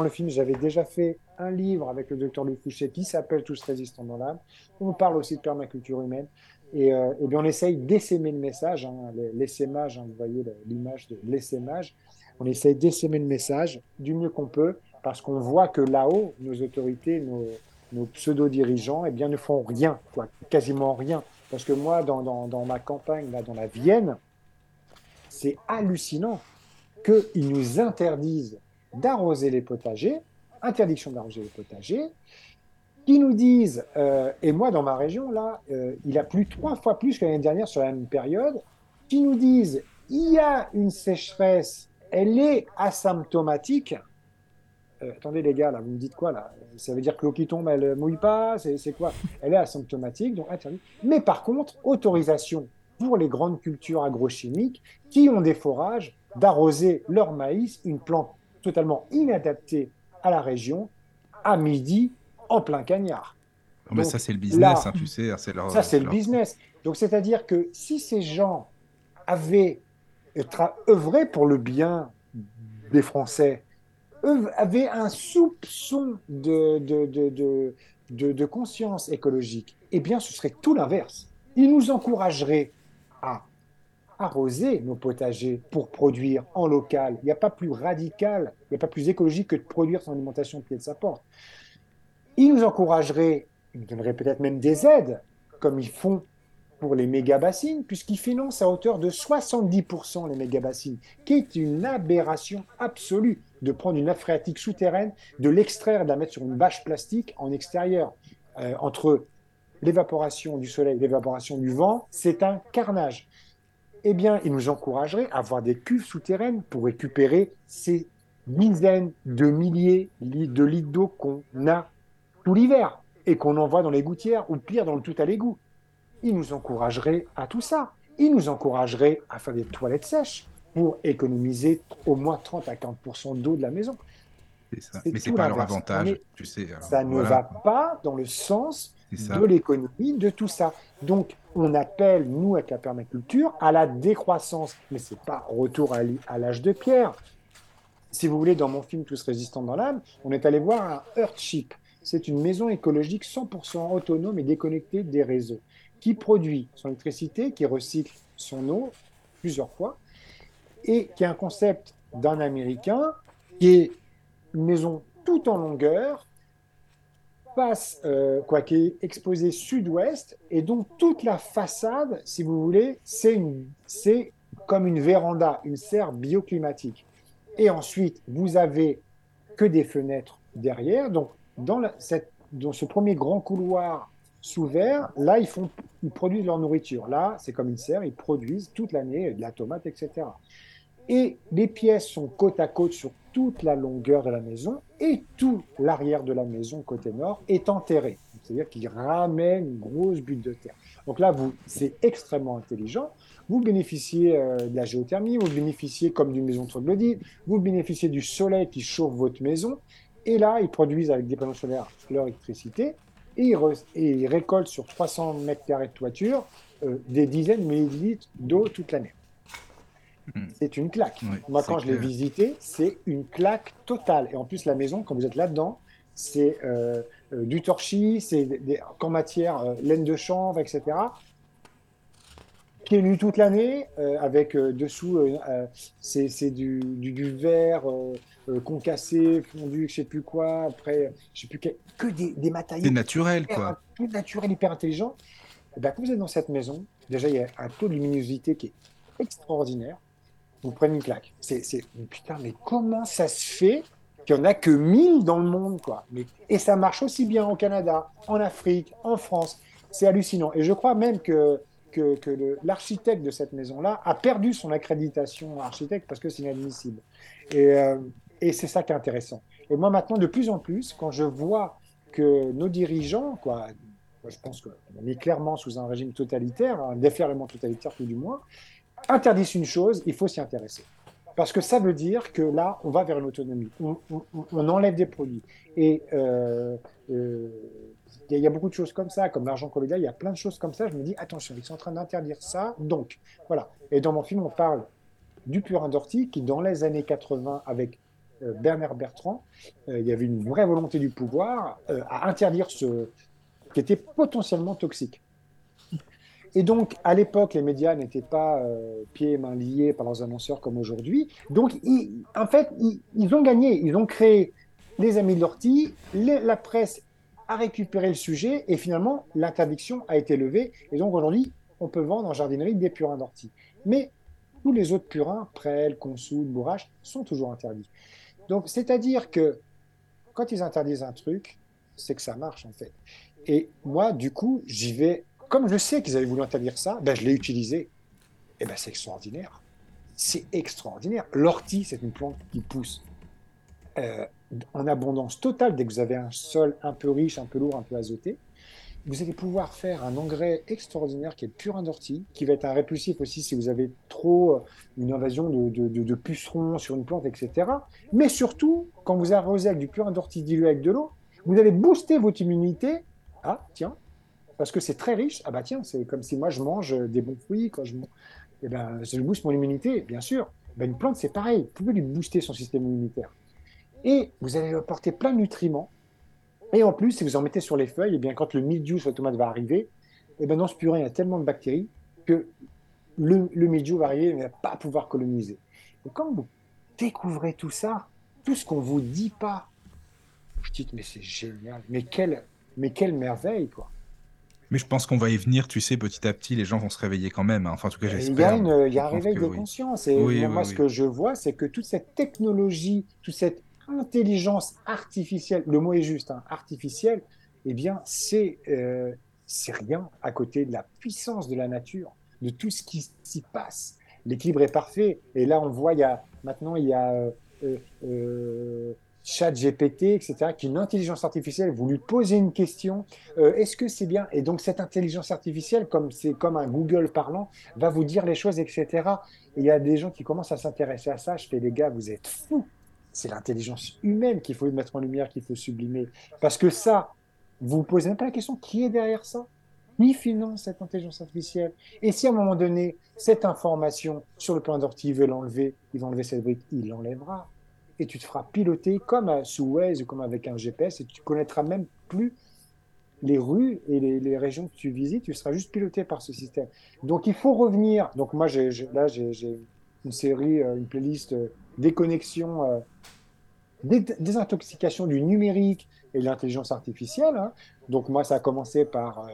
le film, j'avais déjà fait un livre avec le docteur Louis Fouché qui s'appelle Tous résistants dans l'âme. On parle aussi de permaculture humaine. Et bien on essaye d'essaimer le message, l'essaimage, vous voyez l'image de l'essaimage, on essaye d'essaimer le message du mieux qu'on peut, parce qu'on voit que là-haut, nos autorités, nos pseudo-dirigeants, eh bien, ne font rien, quoi, quasiment rien. Parce que moi, dans ma campagne, là, dans la Vienne, c'est hallucinant qu'ils nous interdisent d'arroser les potagers, interdiction d'arroser les potagers, qui nous disent, et moi dans ma région, là, il a plu 3 fois plus que l'année dernière sur la même période, qui nous disent, il y a une sécheresse, elle est asymptomatique. Attendez les gars, là, vous me dites quoi là ? Ça veut dire que l'eau qui tombe, elle mouille pas ? C'est quoi ? Elle est asymptomatique, donc interdit. Mais par contre, autorisation pour les grandes cultures agrochimiques qui ont des forages d'arroser leur maïs, une plante totalement inadaptée à la région, à midi, en plein cagnard. Oh, mais donc, ça, c'est le business, là, tu sais. C'est le business. Donc, c'est-à-dire que si ces gens avaient œuvré pour le bien des Français, avaient un soupçon de conscience écologique, eh bien, ce serait tout l'inverse. Ils nous encourageraient à arroser nos potagers pour produire en local. Il n'y a pas plus radical, il n'y a pas plus écologique que de produire son alimentation au pied de sa porte. Ils nous encourageraient, ils nous donneraient peut-être même des aides, comme ils font pour les méga-bassines, puisqu'ils financent à hauteur de 70% les méga-bassines, qui est une aberration absolue de prendre une nappe phréatique souterraine, de l'extraire, de la mettre sur une bâche plastique en extérieur. Entre l'évaporation du soleil, l'évaporation du vent, c'est un carnage. Eh bien, il nous encouragerait à avoir des cuves souterraines pour récupérer ces dizaines de milliers de litres d'eau qu'on a tout l'hiver et qu'on envoie dans les gouttières ou pire dans le tout à l'égout. Il nous encouragerait à tout ça. Il nous encouragerait à faire des toilettes sèches pour économiser au moins 30 à 40% d'eau de la maison. C'est ça. Mais ce n'est pas leur avantage. Tu sais, ça ne va pas dans le sens de l'économie, de tout ça. Donc, on appelle, nous, avec la permaculture, à la décroissance. Mais ce n'est pas retour à l'âge de pierre. Si vous voulez, dans mon film « Tous résistants dans l'âme », on est allé voir un Earthship. C'est une maison écologique 100% autonome et déconnectée des réseaux, qui produit son électricité, qui recycle son eau plusieurs fois, et qui est un concept d'un Américain, qui est une maison tout en longueur, qui est exposée sud-ouest, et donc toute la façade, si vous voulez, c'est comme une véranda, une serre bioclimatique. Et ensuite, vous avez que des fenêtres derrière, donc dans ce premier grand couloir sous verre, là, ils produisent leur nourriture. Là, c'est comme une serre, ils produisent toute l'année de la tomate, etc. Et les pièces sont côte à côte sur toute la longueur de la maison et tout l'arrière de la maison côté nord est enterré. C'est-à-dire qu'ils ramènent une grosse butte de terre. Donc là, c'est extrêmement intelligent. Vous bénéficiez de la géothermie, vous bénéficiez comme d'une maison troglodyte, vous bénéficiez du soleil qui chauffe votre maison. Et là, ils produisent avec des panneaux solaires leur électricité et ils récoltent sur 300 mètres carrés de toiture des dizaines de millilitres d'eau toute l'année. C'est une claque. Oui, moi, quand je l'ai visité, c'est une claque totale. Et en plus, la maison, quand vous êtes là-dedans, c'est du torchis, c'est en matière laine de chanvre, etc. Qui est nue toute l'année, avec dessous, c'est du verre concassé, fondu, je ne sais plus quoi. Après, je ne sais plus que des matériaux. C'est naturel, quoi. Tout naturel, hyper intelligent. Et ben, quand vous êtes dans cette maison, déjà, il y a un taux de luminosité qui est extraordinaire. Vous prenez une claque. Putain, mais comment ça se fait qu'il n'y en a que 1000 dans le monde, quoi. Et ça marche aussi bien au Canada, en Afrique, en France. C'est hallucinant. Et je crois même que l'architecte de cette maison-là a perdu son accréditation architecte parce que c'est inadmissible. Et c'est ça qui est intéressant. Et moi, maintenant, de plus en plus, quand je vois que nos dirigeants, quoi, je pense qu'on est clairement sous un régime totalitaire, un déferlement totalitaire tout du moins, interdisent une chose, il faut s'y intéresser. Parce que ça veut dire que là, on va vers une autonomie. On enlève des produits. Et il y a beaucoup de choses comme ça, comme l'argent collégial, il y a plein de choses comme ça. Je me dis, attention, ils sont en train d'interdire ça. Donc, voilà. Et dans mon film, on parle du purin d'ortie qui, dans les années 80, avec Bernard Bertrand, il y avait une vraie volonté du pouvoir à interdire ce qui était potentiellement toxique. Et donc, à l'époque, les médias n'étaient pas pieds et mains liés par leurs annonceurs comme aujourd'hui. Donc, ils ont gagné. Ils ont créé les Amis de l'Ortie, la presse a récupéré le sujet et finalement, l'interdiction a été levée. Et donc, aujourd'hui, on peut vendre en jardinerie des purins d'ortie. Mais tous les autres purins, prêles, consoules, bourraches, sont toujours interdits. Donc, c'est-à-dire que quand ils interdisent un truc, c'est que ça marche, en fait. Et moi, du coup, j'y vais. Comme je sais qu'ils avaient voulu interdire ça, ben je l'ai utilisé. Et ben c'est extraordinaire. C'est extraordinaire. L'ortie, c'est une plante qui pousse en abondance totale. Dès que vous avez un sol un peu riche, un peu lourd, un peu azoté, vous allez pouvoir faire un engrais extraordinaire qui est le purin d'ortie, qui va être un répulsif aussi si vous avez trop une invasion de pucerons sur une plante, etc. Mais surtout, quand vous arrosez avec du purin d'ortie dilué avec de l'eau, vous allez booster votre immunité. Ah, tiens. Parce que c'est très riche. Ah bah tiens, c'est comme si moi je mange des bons fruits. Quand je booste mon immunité, bien sûr. Ben une plante, c'est pareil. Vous pouvez lui booster son système immunitaire. Et vous allez apporter plein de nutriments. Et en plus, si vous en mettez sur les feuilles, eh bien, quand le mildiou sur la tomate va arriver, eh ben dans ce purin, il y a tellement de bactéries que le mildiou va arriver et ne va pas pouvoir coloniser. Et quand vous découvrez tout ça, tout ce qu'on ne vous dit pas, je dis, mais c'est génial. Mais quelle merveille, quoi. Mais je pense qu'on va y venir, tu sais, petit à petit, les gens vont se réveiller quand même. Enfin, en tout cas, j'espère. Il y a un réveil de conscience. Et moi, ce que je vois, c'est que toute cette technologie, toute cette intelligence artificielle, le mot est juste, artificielle, eh bien, c'est rien à côté de la puissance de la nature, de tout ce qui s'y passe. L'équilibre est parfait. Et là, on voit, il y a ChatGPT, etc., qui est une intelligence artificielle. Vous lui posez une question, est-ce que c'est bien ? Et donc, cette intelligence artificielle, comme un Google parlant, va vous dire les choses, etc. Et il y a des gens qui commencent à s'intéresser à ça. Je fais, les gars, vous êtes fous. C'est l'intelligence humaine qu'il faut mettre en lumière, qu'il faut sublimer. Parce que ça, vous ne vous posez même pas la question, qui est derrière ça ? Ni finance cette intelligence artificielle. Et si à un moment donné, cette information sur le plan d'ortie veut l'enlever, ils vont enlever cette brique, il l'enlèvera. Et tu te feras piloter comme sous Waze ou comme avec un GPS, et tu ne connaîtras même plus les rues et les régions que tu visites, tu seras juste piloté par ce système. Donc il faut revenir. Donc moi, j'ai une série, une playlist déconnexion, désintoxication du numérique et de l'intelligence artificielle. Hein. Donc moi, ça a commencé par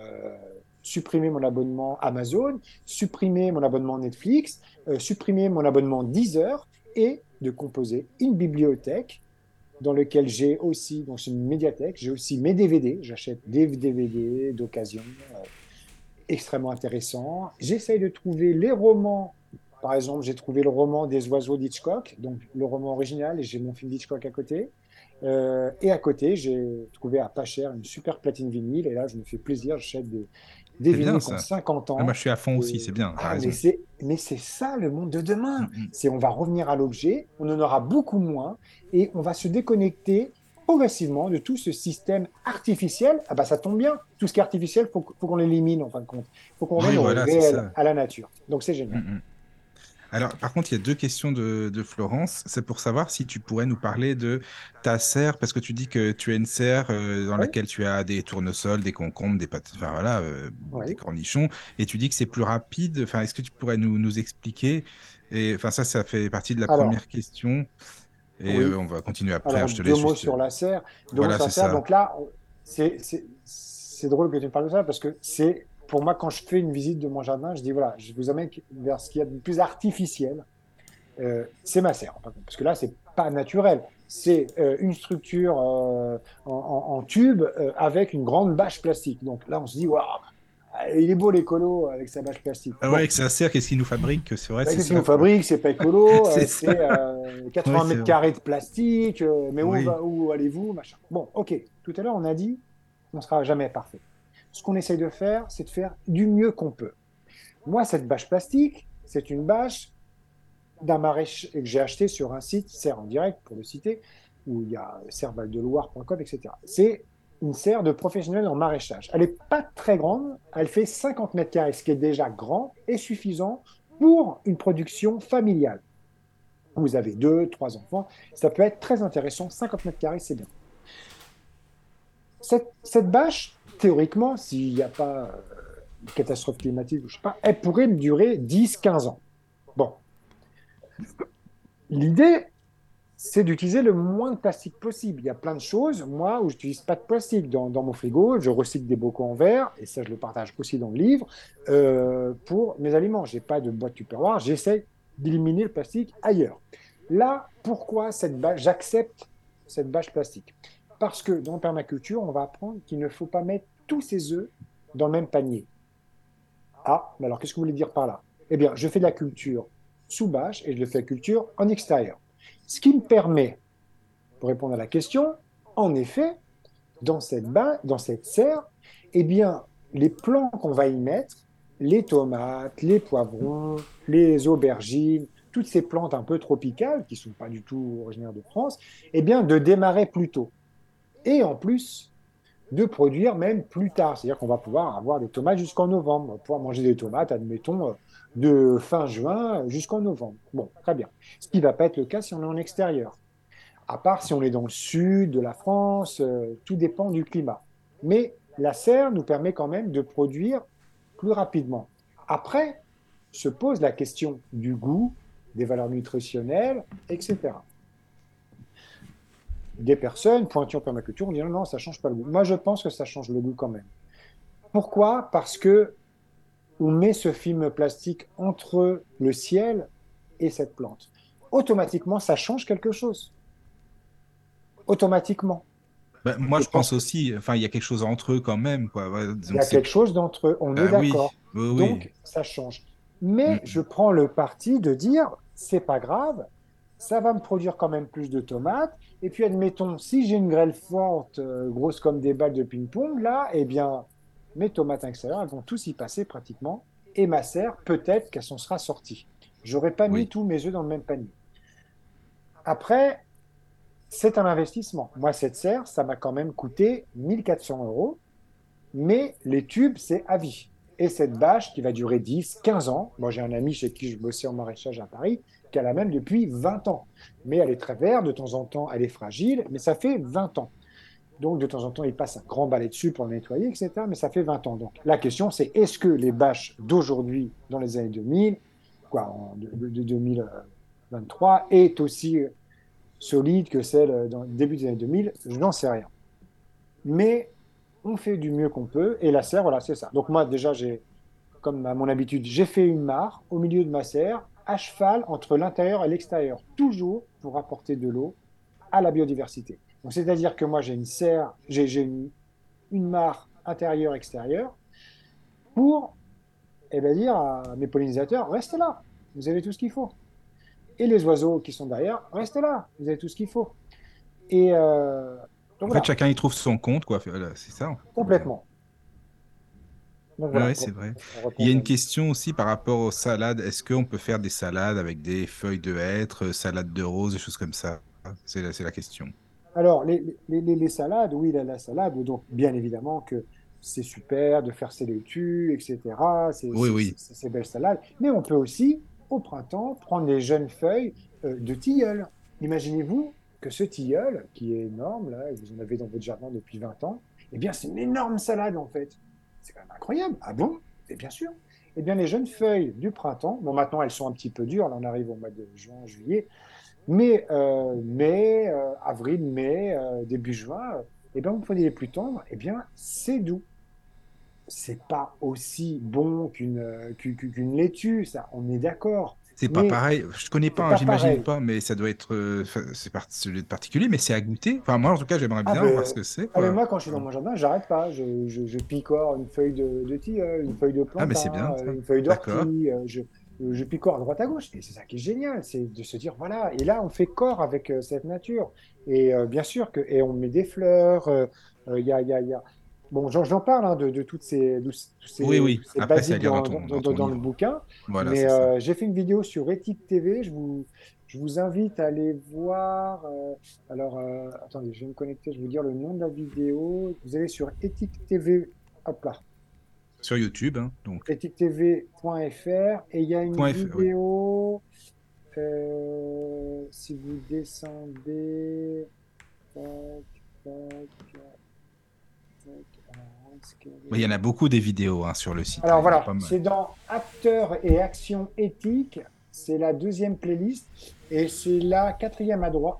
supprimer mon abonnement Amazon, supprimer mon abonnement Netflix, supprimer mon abonnement Deezer et de composer une bibliothèque dans laquelle j'ai aussi, donc c'est une médiathèque, j'ai aussi mes DVD, j'achète des DVD d'occasion extrêmement intéressants. J'essaye de trouver les romans. Par exemple, j'ai trouvé le roman des oiseaux d'Hitchcock, donc le roman original, et j'ai mon film d'Hitchcock à côté. Et à côté, j'ai trouvé à pas cher une super platine vinyle, et là, je me fais plaisir, j'achète des vinyles qui ont 50 ans. Ah, moi, je suis à fond aussi, c'est bien. Mais c'est ça le monde de demain. Mm-hmm. C'est on va revenir à l'objet, on en aura beaucoup moins, et on va se déconnecter progressivement de tout ce système artificiel. Ah bah ça tombe bien, tout ce qui est artificiel, il faut qu'on l'élimine en fin de compte. Il faut qu'on revienne réel à la nature. Donc c'est génial. Mm-hmm. Alors, par contre, il y a deux questions de Florence. C'est pour savoir si tu pourrais nous parler de ta serre, parce que tu dis que tu as une serre dans laquelle tu as des tournesols, des concombres, des patates, enfin voilà, des cornichons, et tu dis que c'est plus rapide. Enfin, est-ce que tu pourrais nous expliquer ? Et enfin, ça fait partie de la première question. Et on va continuer après. Alors, je te laisse. Deux mots sur la serre. Donc là, c'est drôle que tu me parles de ça, parce que c'est. Pour moi, quand je fais une visite de mon jardin, je dis voilà, je vous amène vers ce qu'il y a de plus artificiel. C'est ma serre, parce que là, c'est pas naturel. C'est une structure en tube avec une grande bâche plastique. Donc là, on se dit waouh, il est beau l'écolo avec sa bâche plastique. Ah ouais, avec sa serre, qu'est-ce qu'il nous fabrique ? C'est vrai, qu'est-ce qu'il nous fabrique ? C'est pas écolo. c'est 80 mètres carrés de plastique. Mais où allez-vous, machin. Bon, ok. Tout à l'heure, on a dit, on sera jamais parfait. Ce qu'on essaye de faire, c'est de faire du mieux qu'on peut. Moi, cette bâche plastique, c'est une bâche d'un maraîcher que j'ai achetée sur un site, Serre en direct pour le citer, où il y a serrevaldeloire.com, etc. C'est une serre de professionnels en maraîchage. Elle n'est pas très grande, elle fait 50 mètres carrés, ce qui est déjà grand et suffisant pour une production familiale. Vous avez 2, 3 enfants, ça peut être très intéressant, 50 mètres carrés, c'est bien. Cette bâche, théoriquement, s'il n'y a pas une catastrophe climatique, je sais pas, elle pourrait me durer 10-15 ans. Bon. L'idée, c'est d'utiliser le moins de plastique possible. Il y a plein de choses, moi, où je n'utilise pas de plastique. Dans mon frigo, je recycle des bocaux en verre, et ça, je le partage aussi dans le livre, pour mes aliments. Je n'ai pas de boîte Tupperware, j'essaie d'éliminer le plastique ailleurs. Là, pourquoi j'accepte cette bâche plastique ? Parce que dans la permaculture, on va apprendre qu'il ne faut pas mettre tous ses œufs dans le même panier. Ah, mais alors qu'est-ce que vous voulez dire par là ? Eh bien, je fais de la culture sous bâche et je le fais de la culture en extérieur. Ce qui me permet, pour répondre à la question, en effet, dans cette serre, eh bien, les plants qu'on va y mettre, les tomates, les poivrons, les aubergines, toutes ces plantes un peu tropicales, qui ne sont pas du tout originaires de France, eh bien, de démarrer plus tôt. Et en plus, de produire même plus tard. C'est-à-dire qu'on va pouvoir avoir des tomates jusqu'en novembre. On va pouvoir manger des tomates, admettons, de fin juin jusqu'en novembre. Bon, très bien. Ce qui ne va pas être le cas si on est en extérieur. À part si on est dans le sud de la France, tout dépend du climat. Mais la serre nous permet quand même de produire plus rapidement. Après, se pose la question du goût, des valeurs nutritionnelles, etc. Des personnes pointues en permaculture, on dit non, ça ne change pas le goût. Moi, je pense que ça change le goût quand même. Pourquoi ? Parce que on met ce film plastique entre le ciel et cette plante. Automatiquement, ça change quelque chose. Automatiquement. Bah, moi, je pense aussi, enfin, il y a quelque chose entre eux quand même, quoi. Ouais, donc il y a quelque chose d'entre eux, on est d'accord. Oui. Donc, ça change. Mais je prends le parti de dire, c'est pas grave, ça va me produire quand même plus de tomates. Et puis, admettons, si j'ai une grêle forte, grosse comme des balles de ping-pong, là, eh bien, mes tomates extérieures, elles vont tous y passer pratiquement. Et ma serre, peut-être qu'elles en sera sorties. J'aurais pas mis tous mes œufs dans le même panier. Après, c'est un investissement. Moi, cette serre, ça m'a quand même coûté 1 400 €, mais les tubes, c'est à vie. Et cette bâche qui va durer 10, 15 ans, moi j'ai un ami chez qui je bossais en maraîchage à Paris, qui a la même depuis 20 ans. Mais elle est très verte, de temps en temps, elle est fragile, mais ça fait 20 ans. Donc, de temps en temps, il passe un grand balai dessus pour le nettoyer, etc. Mais ça fait 20 ans. Donc, la question, c'est est-ce que les bâches d'aujourd'hui, dans les années 2000, quoi, de 2023, est aussi solide que celle dans le début des années 2000, je n'en sais rien. Mais on fait du mieux qu'on peut, et la serre, voilà, c'est ça. Donc moi, déjà, j'ai, comme à mon habitude, j'ai fait une mare au milieu de ma serre, à cheval entre l'intérieur et l'extérieur, toujours pour apporter de l'eau à la biodiversité. Donc c'est-à-dire que moi, j'ai une serre, j'ai une mare intérieure-extérieure pour dire à mes pollinisateurs, restez là, vous avez tout ce qu'il faut. Et les oiseaux qui sont derrière, restez là, vous avez tout ce qu'il faut. Et donc en fait, chacun y trouve son compte, quoi. C'est ça. Complètement. Donc, voilà, c'est vrai. Il y a une question aussi par rapport aux salades. Est-ce qu'on peut faire des salades avec des feuilles de hêtre, salades de roses, des choses comme ça? C'est la question. Alors, les salades, oui, la salade, donc bien évidemment que c'est super de faire ses laitues, etc. Ces belles salades. Mais on peut aussi, au printemps, prendre les jeunes feuilles de tilleul. Imaginez-vous que ce tilleul, qui est énorme, là, vous en avez dans votre jardin depuis 20 ans, eh bien, c'est une énorme salade, en fait. C'est quand même incroyable. Ah bon ? Et bien sûr. Eh bien, les jeunes feuilles du printemps, bon, maintenant, elles sont un petit peu dures, là, on arrive au mois de juin, juillet, mais avril, mai, début juin, eh bien, vous prenez les plus tendres, eh bien, c'est doux. C'est pas aussi bon qu'une laitue, ça, on est d'accord. C'est pas pareil, je connais pas, j'imagine pas, mais ça doit être particulier, mais c'est à goûter. Enfin, moi, en tout cas, j'aimerais bien voir ce que c'est. Quoi. Moi, quand je suis dans mon jardin, j'arrête pas, je picore une feuille de tilleul, une feuille de plantain, mais c'est bien, une feuille d'ortie, je picore à droite à gauche, et c'est ça qui est génial, c'est de se dire, voilà, et là, on fait corps avec cette nature. Et bien sûr, on met des fleurs, bon, j'en parle de toutes ces basiques dans le bouquin, voilà, mais j'ai fait une vidéo sur Éthique TV, je vous invite à aller voir, attendez, je vais me connecter, je vais vous dire le nom de la vidéo, vous allez sur Éthique TV, hop là. Sur YouTube, hein, donc. éthiquetv.fr, et il y a une vidéo, si vous descendez, il y en a beaucoup des vidéos sur le site. Alors voilà, c'est dans Acteurs et Actions Éthiques, c'est la 2e playlist et c'est la 4e à droite,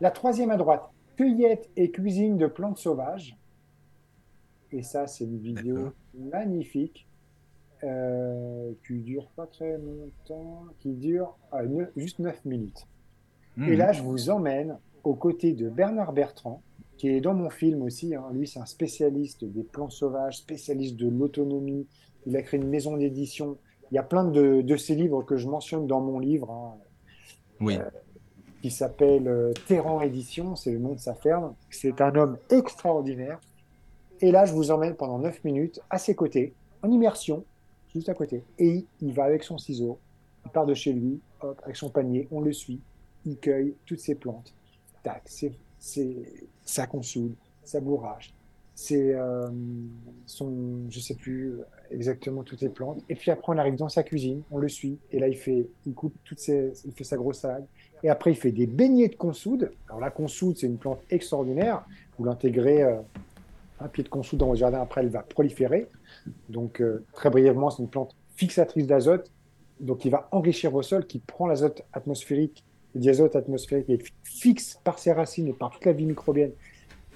la 3e à droite, Cueillette et cuisine de plantes sauvages. Et ça, c'est une vidéo magnifique qui dure pas très longtemps, qui dure juste 9 minutes. Et là, je vous emmène aux côtés de Bernard Bertrand, qui est dans mon film aussi, hein. Lui, c'est un spécialiste des plants sauvages, spécialiste de l'autonomie. Il a créé une maison d'édition. Il y a plein de ses livres que je mentionne dans mon livre, qui s'appelle Terran Édition, c'est le nom de sa ferme. C'est un homme extraordinaire. Et là, je vous emmène pendant 9 minutes à ses côtés, en immersion, juste à côté. Et il va avec son ciseau, il part de chez lui, hop, avec son panier, on le suit, il cueille toutes ses plantes. Tac, ça consoule, ça bourrage, c'est je sais plus exactement toutes les plantes. Et puis après, on arrive dans sa cuisine, on le suit, et là, il fait sa grosse salade. Et après, il fait des beignets de consoude. Alors la consoude, c'est une plante extraordinaire. Vous l'intégrez, un pied de consoude dans votre jardin, après, elle va proliférer. Donc, très brièvement, c'est une plante fixatrice d'azote, donc qui va enrichir vos sols, qui prend l'azote atmosphérique, le diazote atmosphérique, qui est fixe par ses racines et par toute la vie microbienne,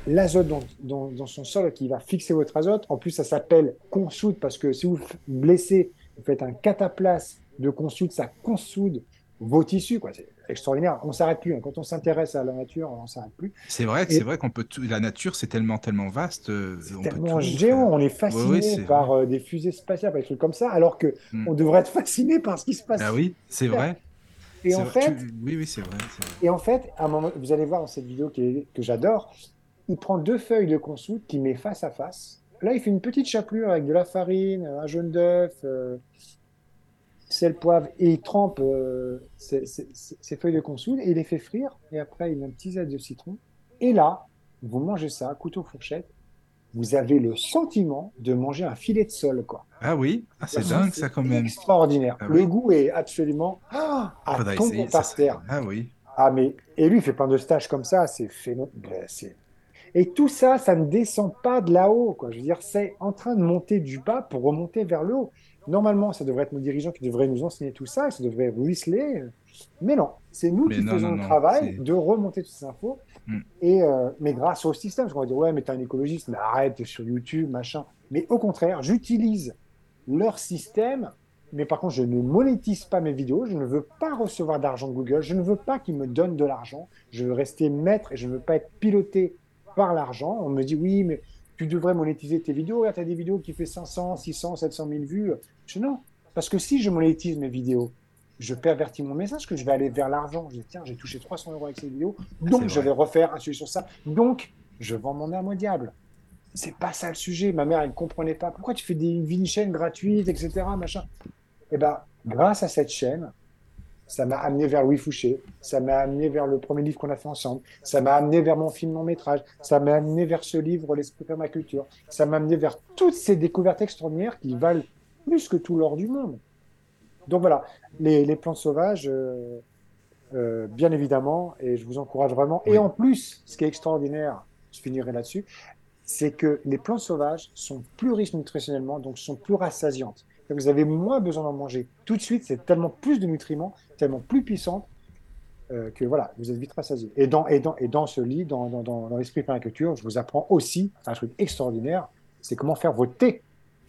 l'azote dans son sol qui va fixer votre azote. En plus, ça s'appelle consoude parce que si vous blessez, vous faites un cataplasme de consoude, ça consoude vos tissus, quoi. C'est extraordinaire. On ne s'arrête plus. Quand on s'intéresse à la nature, on ne s'arrête plus. C'est vrai qu'on peut tout... La nature, c'est tellement vaste. C'est tellement géant. On est fasciné par des fusées spatiales, par des trucs comme ça, alors qu'on devrait être fasciné par ce qui se passe. Ah oui, c'est vrai. Et en fait, Et en fait, à un moment, vous allez voir dans cette vidéo que j'adore, il prend deux feuilles de consoude qu'il met face à face. Là, il fait une petite chapelure avec de la farine, un jaune d'œuf, sel, poivre, et il trempe ces feuilles de consoude et il les fait frire. Et après, il met un petit zeste de citron. Et là, vous mangez ça, couteau fourchette. Vous avez le sentiment de manger un filet de sole, quoi. Ah oui, c'est dingue ça quand même. Extraordinaire. Ah oui. Le goût est absolument à tomber par terre. Ah oui. Ah mais et lui il fait plein de stages comme ça, c'est phénoménal. Et tout ça, ça ne descend pas de là-haut, quoi. Je veux dire, c'est en train de monter du bas pour remonter vers le haut. Normalement, ça devrait être nos dirigeants qui devraient nous enseigner tout ça, ça devrait ruisseler. Mais non, c'est nous qui faisons le travail de remonter toutes ces infos. Et mais grâce au système, parce qu'on va dire ouais mais t'es un écologiste, mais arrête, t'es sur YouTube, machin. Mais au contraire, j'utilise leur système, mais par contre je ne monétise pas mes vidéos, je ne veux pas recevoir d'argent de Google, je ne veux pas qu'ils me donnent de l'argent, je veux rester maître et je ne veux pas être piloté par l'argent. On me dit oui mais tu devrais monétiser tes vidéos, là t'as des vidéos qui font 500, 600, 700 000 vues. Je dis non, parce que si je monétise mes vidéos, je pervertis mon message que je vais aller vers l'argent. Je dis, tiens, j'ai touché 300 € avec cette vidéo, donc je vais refaire un sujet sur ça. Donc, je vends mon âme au diable. C'est pas ça le sujet. Ma mère, elle ne comprenait pas. Pourquoi tu fais une chaîne gratuite, etc., machin. Eh bien, grâce à cette chaîne, ça m'a amené vers Louis Fouché, ça m'a amené vers le premier livre qu'on a fait ensemble, ça m'a amené vers mon film, mon métrage, ça m'a amené vers ce livre, L'Esprit permaculture, ça m'a amené vers toutes ces découvertes extraordinaires qui valent plus que tout l'or du monde. Donc voilà, les plantes sauvages, bien évidemment, et je vous encourage vraiment. Et en plus, ce qui est extraordinaire, je finirai là-dessus, c'est que les plantes sauvages sont plus riches nutritionnellement, donc sont plus rassasiantes. Donc vous avez moins besoin d'en manger. Tout de suite, c'est tellement plus de nutriments, tellement plus puissant, que voilà, vous êtes vite rassasié. Et dans ce livre, dans l'esprit permaculture, je vous apprends aussi un truc extraordinaire, c'est comment faire votre thé.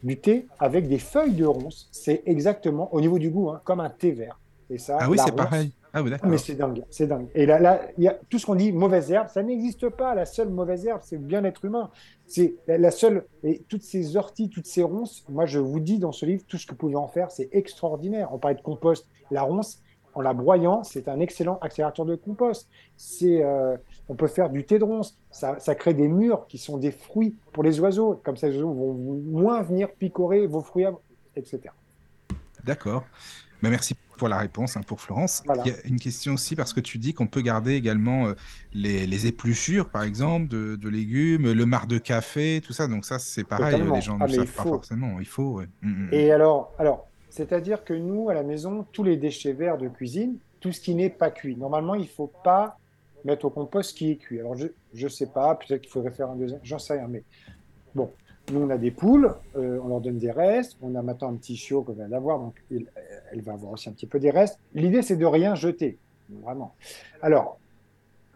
Du thé avec des feuilles de ronces, c'est exactement au niveau du goût, hein, comme un thé vert. Et ça, ah oui, c'est pareil. Ah oui, d'accord. Mais c'est dingue, c'est dingue. Et là, y a tout ce qu'on dit mauvaise herbe, ça n'existe pas. La seule mauvaise herbe, c'est le bien-être humain. C'est la seule. Et toutes ces orties, toutes ces ronces, moi je vous dis dans ce livre, tout ce que vous pouvez en faire, c'est extraordinaire. On parlait de compost, la ronce, en la broyant, c'est un excellent accélérateur de compost. On peut faire du thé de ronce. Ça crée des mûres qui sont des fruits pour les oiseaux. Comme ça, les oiseaux vont moins venir picorer vos fruits, etc. D'accord. Mais merci pour la réponse, hein, pour Florence. Voilà. Il y a une question aussi, parce que tu dis qu'on peut garder également les épluchures, par exemple, de légumes, le marc de café, tout ça. Donc ça, c'est pareil. Totalement. Les gens ne savent pas forcément. Il faut, Et alors c'est-à-dire que nous, à la maison, tous les déchets verts de cuisine, tout ce qui n'est pas cuit. Normalement, il ne faut pas mettre au compost ce qui est cuit. Alors, je ne sais pas, peut-être qu'il faudrait faire un deuxième, j'en sais rien. Mais bon, nous, on a des poules, on leur donne des restes. On a maintenant un petit chiot qu'on vient d'avoir, donc elle va avoir aussi un petit peu des restes. L'idée, c'est de rien jeter, vraiment. Alors,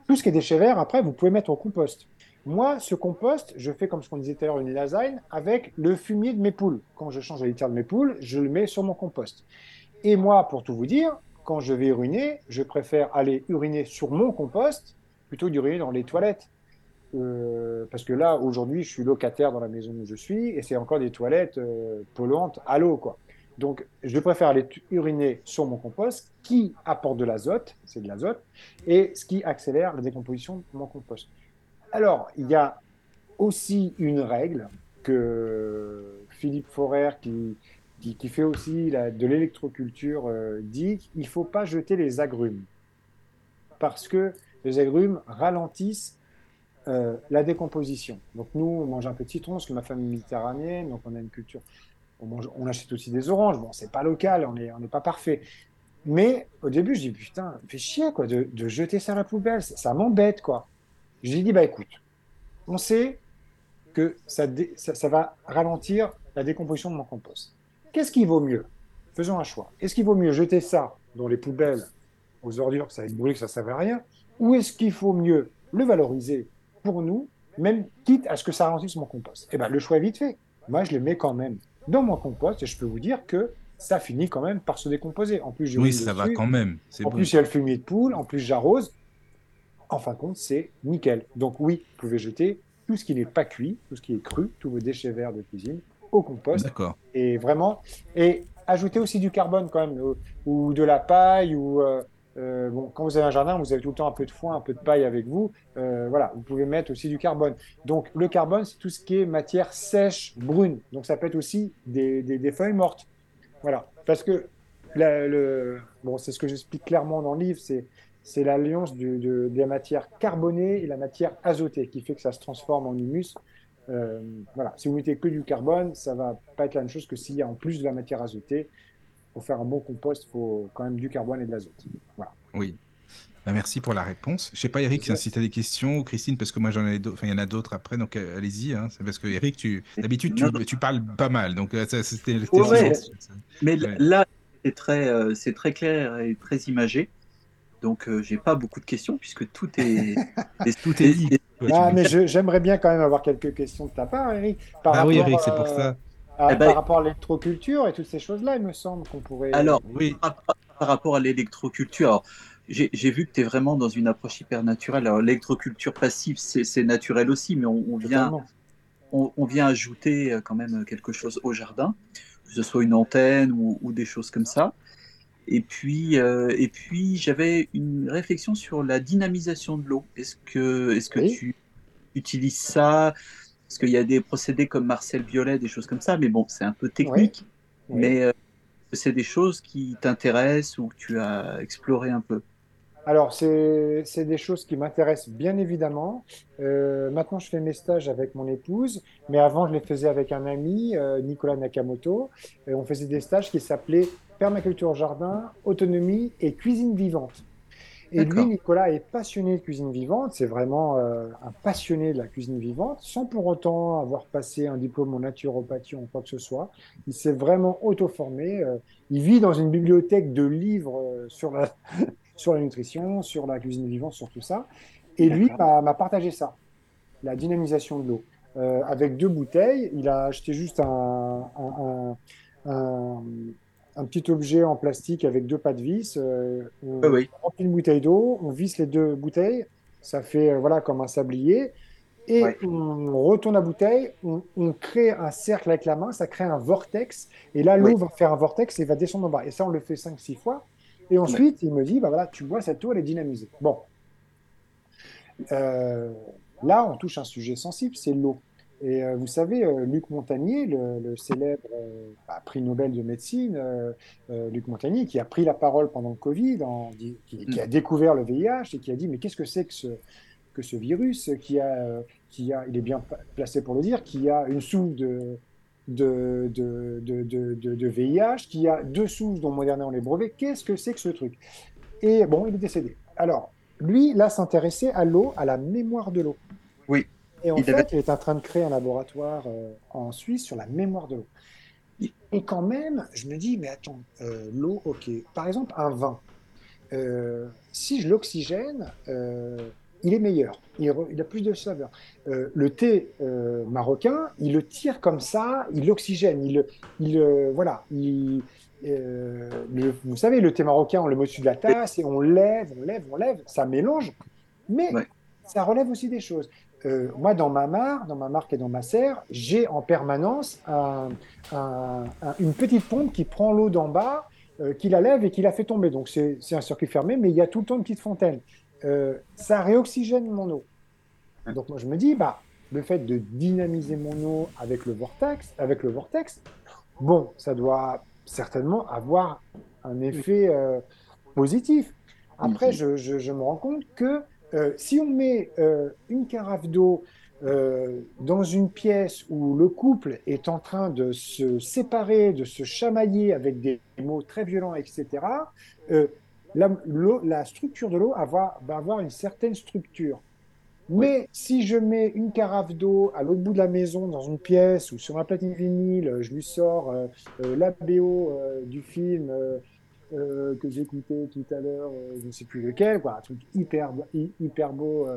tout ce qui est déchets verts, après, vous pouvez mettre au compost. Moi, ce compost, je fais comme ce qu'on disait tout à l'heure, une lasagne avec le fumier de mes poules. Quand je change la litière de mes poules, je le mets sur mon compost. Et moi, pour tout vous dire, quand je vais uriner, je préfère aller uriner sur mon compost plutôt que d'uriner dans les toilettes. Parce que là, aujourd'hui, je suis locataire dans la maison où je suis et c'est encore des toilettes polluantes à l'eau, quoi. Donc, je préfère aller uriner sur mon compost qui apporte de l'azote, c'est de l'azote, et ce qui accélère la décomposition de mon compost. Alors, il y a aussi une règle que Philippe Forer, qui fait aussi de l'électroculture, dit qu'il ne faut pas jeter les agrumes parce que les agrumes ralentissent la décomposition. Donc, nous, on mange un peu de citron, parce que ma famille est méditerranéenne, donc on a une culture. On achète aussi des oranges. Bon, c'est pas local, on n'est pas parfait. Mais au début, je dis putain, fait chier quoi, de jeter ça à la poubelle, ça m'embête quoi. Je lui ai dit, bah écoute, on sait que ça va ralentir la décomposition de mon compost. Qu'est-ce qui vaut mieux ? Faisons un choix. Est-ce qu'il vaut mieux jeter ça dans les poubelles, aux ordures, que ça va être brûlé, que ça ne sert à rien ? Ou est-ce qu'il faut mieux le valoriser pour nous, même quitte à ce que ça ralentisse mon compost ? Eh bien, le choix est vite fait. Moi, je le mets quand même dans mon compost et je peux vous dire que ça finit quand même par se décomposer. En plus, j'y oui, ça dessus. Va quand même. C'est en bon. Plus, il y a le fumier de poule, en plus, j'arrose. En fin de compte, c'est nickel. Donc oui, vous pouvez jeter tout ce qui n'est pas cuit, tout ce qui est cru, tous vos déchets verts de cuisine, au compost. D'accord. Et vraiment, et ajoutez aussi du carbone quand même, ou de la paille, ou... bon, quand vous avez un jardin, vous avez tout le temps un peu de foin, un peu de paille avec vous. Voilà, vous pouvez mettre aussi du carbone. Donc, le carbone, c'est tout ce qui est matière sèche, brune. Donc, ça peut être aussi des feuilles mortes. Voilà, parce que bon, c'est ce que j'explique clairement dans le livre, c'est l'alliance de la matière carbonée et la matière azotée qui fait que ça se transforme en humus. Voilà, si vous mettez que du carbone, ça va pas être la même chose que s'il y a en plus de la matière azotée. Pour faire un bon compost, il faut quand même du carbone et de l'azote. Voilà. Oui. Ben, merci pour la réponse. Je ne sais pas, Eric, si tu as des questions, ou Christine, parce que moi, j'en ai d'autres. Enfin, il y en a d'autres après, donc allez-y. Hein. C'est parce que, Eric, d'habitude, tu parles pas mal. Donc, c'était ouais. Mais ouais. Là, c'est très clair et très imagé. Donc, je n'ai pas beaucoup de questions, puisque tout est dit. Ah, mais j'aimerais bien quand même avoir quelques questions de ta part, Eric. Ah oui, Eric, c'est pour ça. Par rapport à l'électroculture et toutes ces choses-là, il me semble qu'on pourrait... Alors, oui, par rapport à l'électroculture, alors, j'ai vu que tu es vraiment dans une approche hyper naturelle. Alors, l'électroculture passive, c'est naturel aussi, mais on vient ajouter quand même quelque chose au jardin, que ce soit une antenne ou des choses comme ça. Et puis j'avais une réflexion sur la dynamisation de l'eau. Est-ce que oui. Tu utilises ça ? Parce qu'il y a des procédés comme Marcel Violet, des choses comme ça, mais bon, c'est un peu technique. Oui. Mais c'est des choses qui t'intéressent ou que tu as exploré un peu. Alors, c'est des choses qui m'intéressent, bien évidemment. Maintenant, je fais mes stages avec mon épouse, mais avant, je les faisais avec un ami, Nicolas Nakamoto. Et on faisait des stages qui s'appelaient permaculture jardin, autonomie et cuisine vivante. Et d'accord. Lui, Nicolas, est passionné de cuisine vivante. C'est vraiment un passionné de la cuisine vivante, sans pour autant avoir passé un diplôme en naturopathie ou quoi que ce soit. Il s'est vraiment auto-formé. Il vit dans une bibliothèque de livres sur la nutrition, sur la cuisine vivante, sur tout ça. Et d'accord. Lui m'a partagé ça, la dynamisation de l'eau. Avec 2 bouteilles, il a acheté juste un petit objet en plastique avec 2 pas de vis, on oui. remplit une bouteille d'eau, on visse les 2 bouteilles, ça fait voilà, comme un sablier, et ouais. On retourne la bouteille, on crée un cercle avec la main, ça crée un vortex, et là l'eau oui. va faire un vortex et va descendre en bas. Et ça, on le fait 5-6 fois, et ensuite, ouais. il me dit, bah voilà, tu bois cette eau, elle est dynamisée. Bon. Là, on touche un sujet sensible, c'est l'eau. Et vous savez, Luc Montagnier, le célèbre prix Nobel de médecine, Luc Montagnier, qui a pris la parole pendant le Covid, qui a découvert le VIH et qui a dit « Mais qu'est-ce que c'est que ce virus qui a, il est bien placé pour le dire, qui a une souche de VIH, qui a 2 souches dont Moderna on les brevets, qu'est-ce que c'est que ce truc ?» Et bon, il est décédé. Alors, lui, là, s'intéressait à l'eau, à la mémoire de l'eau. Oui. Et en fait, il est en train de créer un laboratoire en Suisse sur la mémoire de l'eau. Et quand même, je me dis, mais attends, l'eau, ok. Par exemple, un vin, si je l'oxygène, il est meilleur, il a plus de saveur. Le thé marocain, il le tire comme ça, il l'oxygène, vous savez, le thé marocain, on le met au-dessus de la tasse et on lève, ça mélange, mais ouais. ça relève aussi des choses. Moi, dans ma mare et dans ma serre, j'ai en permanence une petite pompe qui prend l'eau d'en bas, qui la lève et qui la fait tomber. Donc, c'est un circuit fermé, mais il y a tout le temps une petite fontaine. Ça réoxygène mon eau. Donc, moi, je me dis, le fait de dynamiser mon eau avec le vortex, bon, ça doit certainement avoir un effet positif. Après, je me rends compte que si on met une carafe d'eau dans une pièce où le couple est en train de se séparer, de se chamailler avec des mots très violents, etc., la structure de l'eau va avoir une certaine structure. Mais oui. si je mets une carafe d'eau à l'autre bout de la maison, dans une pièce, ou sur ma platine vinyle, je lui sors la BO du film... que j'écoutais tout à l'heure, je ne sais plus lequel, quoi, un truc hyper beau,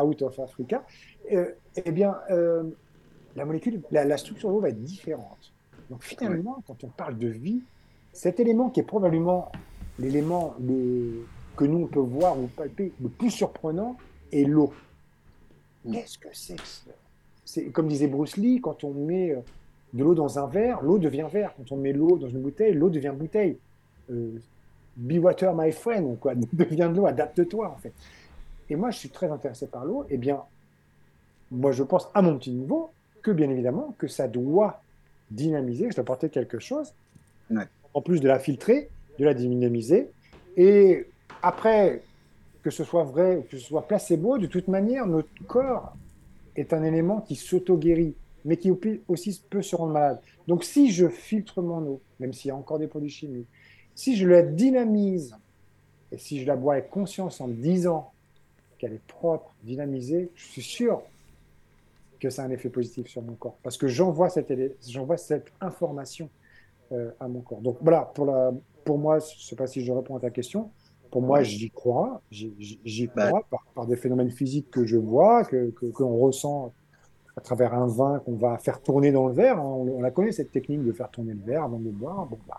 Out of Africa, eh bien, la structure de l'eau va être différente. Donc finalement, quand on parle de vie, cet élément qui est probablement l'élément que nous on peut voir ou palper le plus surprenant est l'eau. Qu'est-ce que c'est que ça ? C'est comme disait Bruce Lee, quand on met de l'eau dans un verre, l'eau devient verre. Quand on met l'eau dans une bouteille, l'eau devient bouteille. Be water, my friend, quoi. Deviens de l'eau, adapte-toi, en fait. Et moi, je suis très intéressé par l'eau. Eh bien, moi, je pense, à mon petit niveau, que bien évidemment, que ça doit dynamiser, que ça doit porter quelque chose, ouais. En plus de la filtrer, de la dynamiser. Et après, que ce soit vrai ou que ce soit placebo, de toute manière, notre corps est un élément qui s'auto-guérit, mais qui aussi peut se rendre malade. Donc, si je filtre mon eau, même s'il y a encore des produits chimiques, si je la dynamise, et si je la bois avec conscience en me disant qu'elle est propre, dynamisée, je suis sûr que ça a un effet positif sur mon corps. Parce que j'envoie cette information à mon corps. Donc voilà, pour moi, je ne sais pas si je réponds à ta question, pour moi, j'y crois. J'y crois par des phénomènes physiques que je vois, qu'on ressent à travers un vin qu'on va faire tourner dans le verre. On la connaît, cette technique de faire tourner le verre avant de le boire. Bon, bah,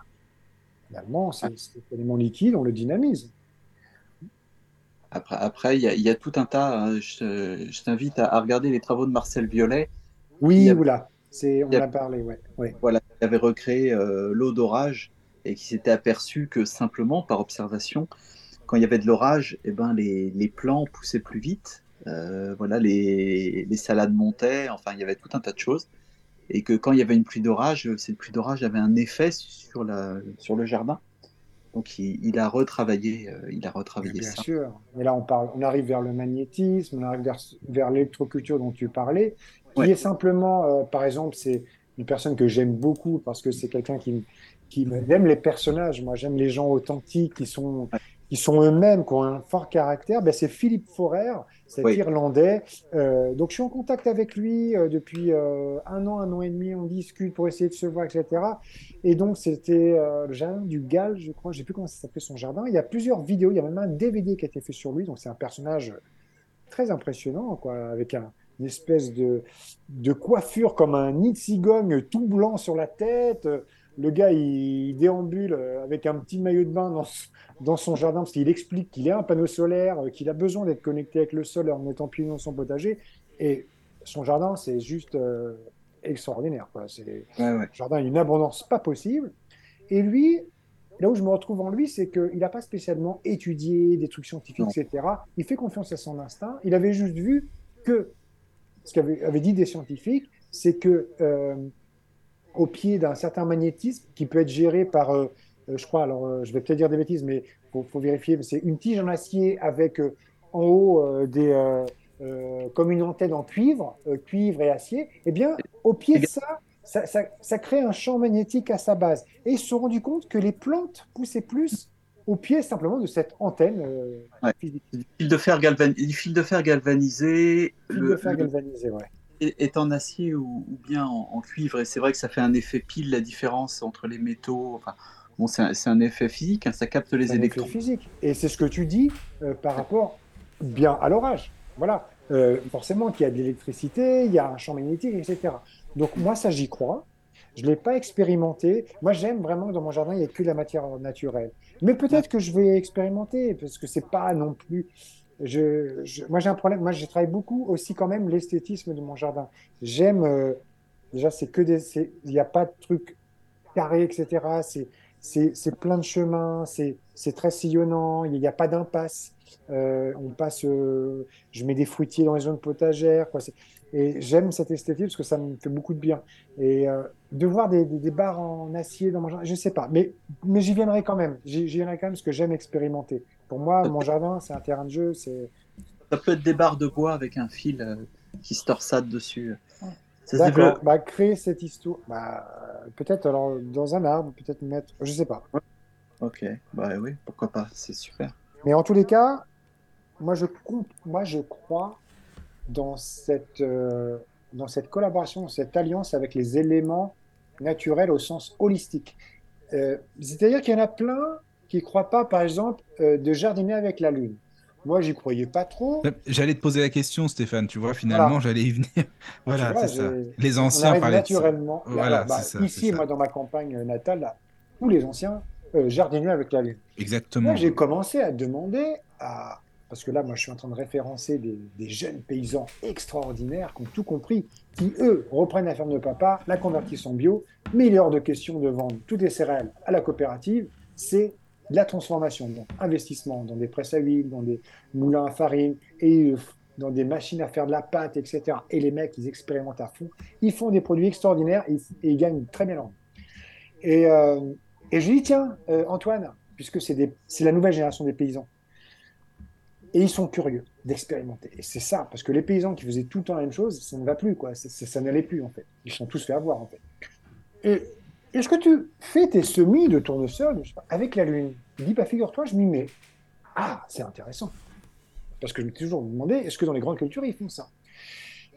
finalement, c'est l'élément liquide, on le dynamise. Après, il y a tout un tas. Hein, je t'invite à regarder les travaux de Marcel Violet. Oui, oula, on en a parlé. Ouais. Voilà, il avait recréé l'eau d'orage et qui s'était aperçu que simplement, par observation, quand il y avait de l'orage, eh ben, les plants poussaient plus vite. Voilà, les salades montaient. Enfin, il y avait tout un tas de choses. Et que quand il y avait une pluie d'orage, cette pluie d'orage avait un effet sur le jardin. Donc il a retravaillé ça. Bien sûr. Et là on arrive vers le magnétisme, on arrive vers l'électroculture dont tu parlais, qui est simplement, par exemple, c'est une personne que j'aime beaucoup parce que c'est quelqu'un qui aime les personnages. Moi j'aime les gens authentiques qui sont eux-mêmes, qui ont un fort caractère. Ben, c'est Philippe Forer, cet Irlandais. Donc je suis en contact avec lui depuis un an et demi. On discute pour essayer de se voir, etc. Et donc c'était le jardin du Galles, je crois. Je ne sais plus comment ça s'appelait son jardin. Il y a plusieurs vidéos. Il y a même un DVD qui a été fait sur lui. Donc c'est un personnage très impressionnant, quoi, avec une espèce de coiffure comme un nid de cigogne tout blanc sur la tête. Le gars, il déambule avec un petit maillot de bain dans son jardin parce qu'il explique qu'il a un panneau solaire, qu'il a besoin d'être connecté avec le sol en étant pieds nus dans son potager. Et son jardin, c'est juste extraordinaire, quoi. C'est un jardin, une abondance pas possible. Et lui, là où je me retrouve en lui, c'est qu'il n'a pas spécialement étudié des trucs scientifiques, etc. Il fait confiance à son instinct. Il avait juste vu que ce qu'avaient dit des scientifiques, c'est que... au pied d'un certain magnétisme qui peut être géré par, je crois, alors je vais peut-être dire des bêtises, mais il faut vérifier, mais c'est une tige en acier avec en haut comme une antenne en cuivre et acier, eh bien, au pied de ça crée un champ magnétique à sa base. Et ils se sont rendus compte que les plantes poussaient plus au pied simplement de cette antenne physique. Le fil de fer galvanisé, ouais. Est en acier ou bien en cuivre, et c'est vrai que ça fait un effet pile, la différence entre les métaux. Enfin, bon, c'est un effet physique, hein, ça capte les électrons. C'est un effet physique, et c'est ce que tu dis par rapport bien à l'orage. Voilà, forcément qu'il y a de l'électricité, il y a un champ magnétique, etc. Donc moi ça j'y crois, je ne l'ai pas expérimenté. Moi j'aime vraiment que dans mon jardin il n'y ait que de la matière naturelle. Mais peut-être que je vais expérimenter, parce que c'est pas non plus... Moi j'ai un problème, moi je travaille beaucoup aussi quand même l'esthétisme de mon jardin. J'aime, déjà il n'y a pas de trucs carrés, etc. C'est plein de chemins, c'est très sillonnant, il n'y a pas d'impasse. Je mets des fruitiers dans les zones potagères, quoi. Et j'aime cette esthétique parce que ça me fait beaucoup de bien. Et de voir des barres en acier dans mon jardin, je ne sais pas, mais j'y viendrai quand même. J'y viendrai quand même parce que j'aime expérimenter. Pour moi, mon jardin, c'est un terrain de jeu. Ça peut être des barres de bois avec un fil qui se torsade dessus. Ça d'accord. Créer cette histoire. Peut-être alors dans un arbre, peut-être mettre. Je sais pas. Ok. Oui. Pourquoi pas. C'est super. Mais en tous les cas, moi je crois dans cette collaboration, cette alliance avec les éléments naturels au sens holistique. C'est-à-dire qu'il y en a plein qui ne croient pas, par exemple, de jardiner avec la lune. Moi, j'y croyais pas trop. J'allais te poser la question, Stéphane. Tu vois, finalement, j'allais y venir. Voilà, vois, c'est ça. Les anciens parlaient naturellement. De ça. Voilà, bah, c'est ça, ici, c'est ça. Moi, dans ma campagne natale, là, tous les anciens jardiniers avec la vigne. Exactement. Là, j'ai commencé à demander à... Parce que là, moi, je suis en train de référencer des jeunes paysans extraordinaires qui ont tout compris, qui, eux, reprennent la ferme de papa, la convertissent en bio, mais il est hors de question de vendre toutes les céréales à la coopérative. C'est de la transformation, donc investissement dans des presses à huile, dans des moulins à farine, et dans des machines à faire de la pâte, etc. Et les mecs, ils expérimentent à fond. Ils font des produits extraordinaires et ils gagnent très bien l'argent. Et je lui dis, tiens, Antoine, puisque c'est la nouvelle génération des paysans, et ils sont curieux d'expérimenter. Et c'est ça, parce que les paysans qui faisaient tout le temps la même chose, ça ne va plus, quoi. Ça n'allait plus, en fait. Ils sont tous fait avoir, en fait. Et est-ce que tu fais tes semis de tournesol avec la lune? Il dit, bah, figure-toi, je m'y mets. Ah, c'est intéressant. Parce que je me suis toujours demandé, est-ce que dans les grandes cultures, ils font ça?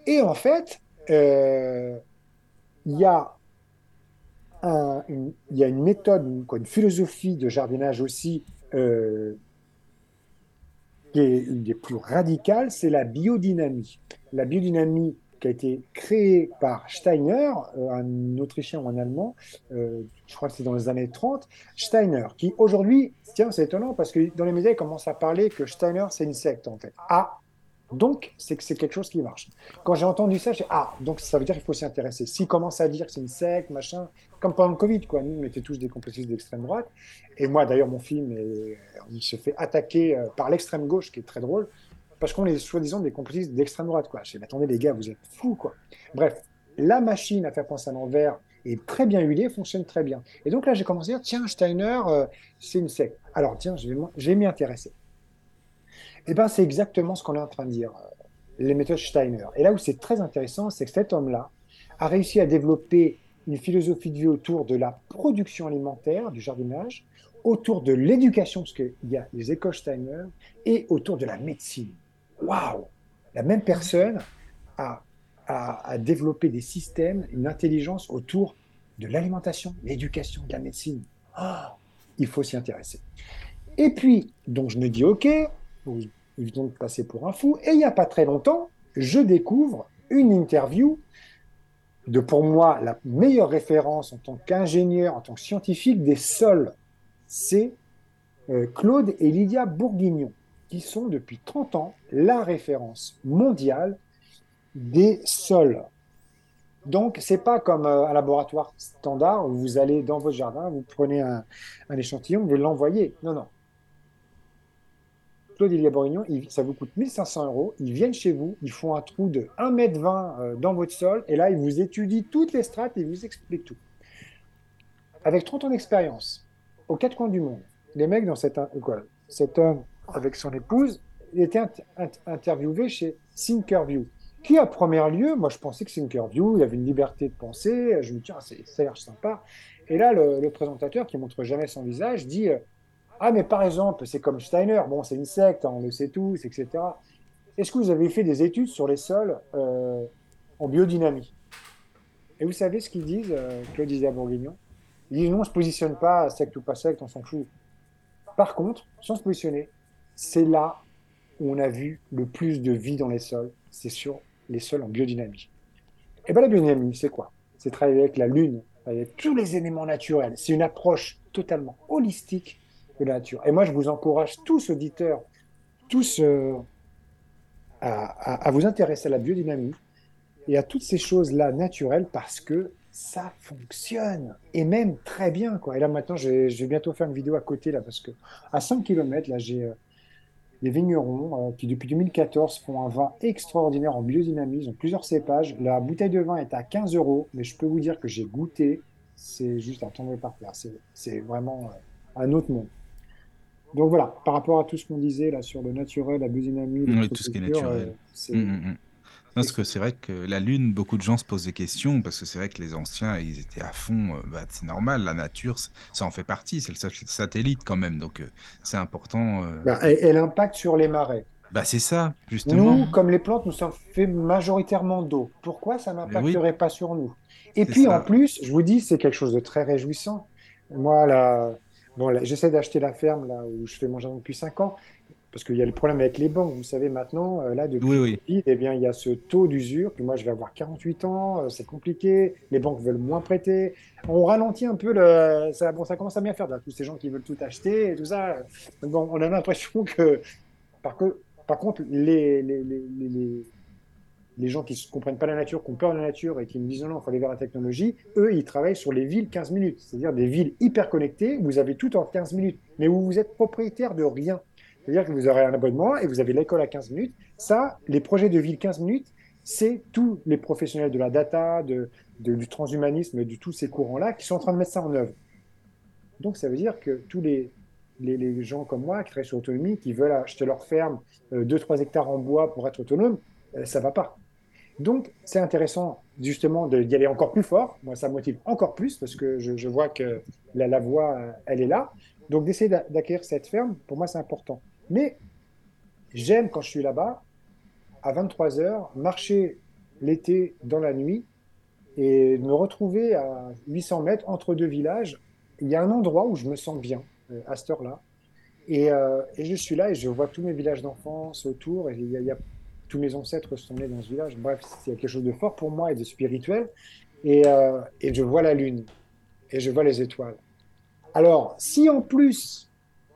Et en fait, il y a une méthode, quoi, une philosophie de jardinage aussi, qui est une des plus radicales, c'est la biodynamie. La biodynamie qui a été créée par Steiner, un Autrichien ou un Allemand, je crois que c'est dans les années 30, Steiner, qui aujourd'hui, tiens, c'est étonnant, parce que dans les médias, il commence à parler que Steiner, c'est une secte, en fait. Ah, donc, c'est que c'est quelque chose qui marche. Quand j'ai entendu ça, j'ai dit, ah, donc ça veut dire qu'il faut s'y intéresser. S'il commence à dire que c'est une secte, machin, comme pendant le Covid, quoi. Nous, on était tous des complotistes d'extrême droite. Et moi, d'ailleurs, mon film, il se fait attaquer par l'extrême gauche, qui est très drôle, parce qu'on est soi-disant des complotistes d'extrême droite, quoi. Je dis, mais attendez, les gars, vous êtes fous, quoi. Bref, la machine à faire penser à l'envers est très bien huilée, fonctionne très bien. Et donc là, j'ai commencé à dire, tiens, Steiner, c'est une secte. Alors, tiens, je vais m'y intéresser. Eh bien, c'est exactement ce qu'on est en train de dire, les méthodes Steiner. Et là où c'est très intéressant, c'est que cet homme-là a réussi à développer une philosophie de vie autour de la production alimentaire, du jardinage, autour de l'éducation, parce qu'il y a les écoles Steiner, et autour de la médecine. Waouh! La même personne a développé des systèmes, une intelligence autour de l'alimentation, l'éducation, de la médecine. Oh, il faut s'y intéresser. Et puis, donc je me dis, OK, vous venez de passer pour un fou. Et il n'y a pas très longtemps, je découvre une interview de, pour moi, la meilleure référence en tant qu'ingénieur, en tant que scientifique des sols. C'est Claude et Lydia Bourguignon, qui sont depuis 30 ans la référence mondiale des sols. Donc, ce n'est pas comme un laboratoire standard où vous allez dans votre jardin, vous prenez un échantillon, vous l'envoyez. Non, non. Claude et Lydia Bourguignon, ça vous coûte 1 500 €. Ils viennent chez vous, ils font un trou de 1,20 m dans votre sol, et là, ils vous étudient toutes les strates et ils vous expliquent tout. Avec 30 ans d'expérience, aux 4 coins du monde, les mecs dans cet homme avec son épouse étaient interviewés chez Thinkerview, qui, à premier lieu, moi, je pensais que Thinkerview, il avait une liberté de penser, je me dis, ah, ça a l'air sympa. Et là, le présentateur, qui ne montre jamais son visage, dit... Ah, mais par exemple, c'est comme Steiner, bon, c'est une secte, on le sait tous, etc. Est-ce que vous avez fait des études sur les sols en biodynamie? Et vous savez ce qu'ils disent, Claude et Bourguignon? Ils disent, non, on ne se positionne pas, secte ou pas secte, on s'en fout. Par contre, sans se positionner, c'est là où on a vu le plus de vie dans les sols, c'est sur les sols en biodynamie. Et bien, la biodynamie, c'est quoi? C'est travailler avec la Lune, avec tous les éléments naturels. C'est une approche totalement holistique de la nature. Et moi, je vous encourage tous, auditeurs, tous à vous intéresser à la biodynamie et à toutes ces choses-là naturelles, parce que ça fonctionne, et même très bien, quoi. Et là, maintenant, je vais bientôt faire une vidéo à côté, là, parce que à 5 km, là, j'ai des vignerons qui, depuis 2014, font un vin extraordinaire en biodynamie. Ils ont plusieurs cépages. La bouteille de vin est à 15 €, mais je peux vous dire que j'ai goûté. C'est juste à tomber par terre. C'est vraiment un autre monde. Donc voilà, par rapport à tout ce qu'on disait là sur le naturel, la biodynamie, oui, tout ce qui est naturel. Parce que c'est vrai que la Lune, beaucoup de gens se posent des questions, parce que c'est vrai que les anciens, ils étaient à fond, c'est normal, la nature, ça en fait partie, c'est le satellite quand même, donc c'est important. Et l'impact sur les marais. C'est ça, justement. Nous, comme les plantes, nous sommes faits majoritairement d'eau. Pourquoi ça n'impacterait pas sur nous? Et c'est puis ça. En plus, je vous dis, c'est quelque chose de très réjouissant. Moi, j'essaie d'acheter la ferme là où je fais mon jardin depuis 5 ans. parce qu'il y a le problème avec les banques, vous savez maintenant, là depuis le Covid, eh bien, il y a ce taux d'usure, puis moi je vais avoir 48 ans, c'est compliqué, les banques veulent moins prêter, on ralentit un peu, ça, bon, ça commence à bien faire, là, tous ces gens qui veulent tout acheter et tout ça, donc bon, on a l'impression que, par contre, les gens qui ne comprennent pas la nature, qui ont peur de la nature et qui me disent non, il faut aller vers la technologie, eux, ils travaillent sur les villes 15 minutes, c'est-à-dire des villes hyper connectées, vous avez tout en 15 minutes, mais où vous êtes propriétaire de rien. C'est-à-dire que vous aurez un abonnement et vous avez l'école à 15 minutes. Ça, les projets de ville 15 minutes, c'est tous les professionnels de la data, du transhumanisme, de tous ces courants-là qui sont en train de mettre ça en œuvre. Donc, ça veut dire que tous les gens comme moi qui travaillent sur l'autonomie, qui veulent acheter leur ferme, 2-3 hectares en bois pour être autonome, ça ne va pas. Donc, c'est intéressant justement d'y aller encore plus fort. Moi, ça me motive encore plus parce que je vois que la voie, elle est là. Donc, d'essayer d'acquérir cette ferme, pour moi, c'est important. Mais j'aime, quand je suis là-bas, à 23h, marcher l'été dans la nuit et me retrouver à 800 mètres entre deux villages. Il y a un endroit où je me sens bien à cette heure-là. Et je suis là et je vois tous mes villages d'enfance autour. Et il y a tous mes ancêtres sont nés dans ce village. Bref, il y a quelque chose de fort pour moi et de spirituel. Et je vois la lune et je vois les étoiles. Alors, si en plus,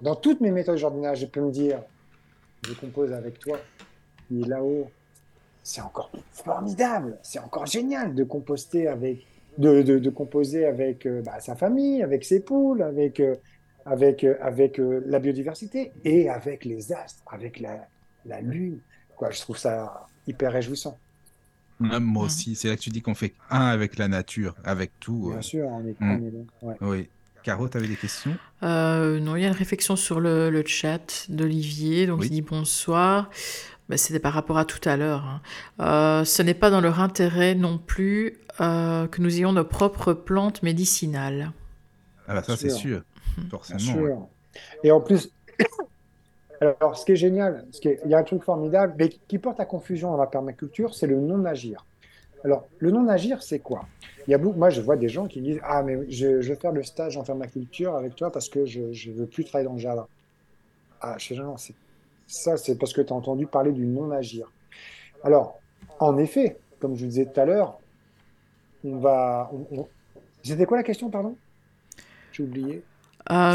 dans toutes mes méthodes jardinage, je peux me dire, je compose avec toi, qui est là-haut, c'est encore formidable, c'est encore génial de composter avec, de composer avec sa famille, avec ses poules, avec la biodiversité et avec les astres, avec la lune. Quoi, je trouve ça hyper réjouissant. Moi aussi, c'est là que tu dis qu'on fait un avec la nature, avec tout. Bien sûr, on est là. Ouais. Oui. Caro, tu avais des questions ? Non, il y a une réflexion sur le chat d'Olivier, donc il dit bonsoir. Ben, c'était par rapport à tout à l'heure. Ce n'est pas dans leur intérêt non plus que nous ayons nos propres plantes médicinales. Ah bah ça, c'est sûr. Forcément. Bien sûr. Ouais. Et en plus, alors ce qui est génial, il y a un truc formidable, mais qui porte à confusion dans la permaculture, c'est le non-agir. Alors, le non-agir, c'est quoi ? Il y a beaucoup, moi, je vois des gens qui disent « Ah, mais je vais faire le stage en permaculture avec toi parce que je ne veux plus travailler dans le jardin. » Ah, je sais non, ça, c'est parce que tu as entendu parler du non-agir. Alors, en effet, comme je vous disais tout à l'heure, C'était quoi la question, pardon ? J'ai oublié.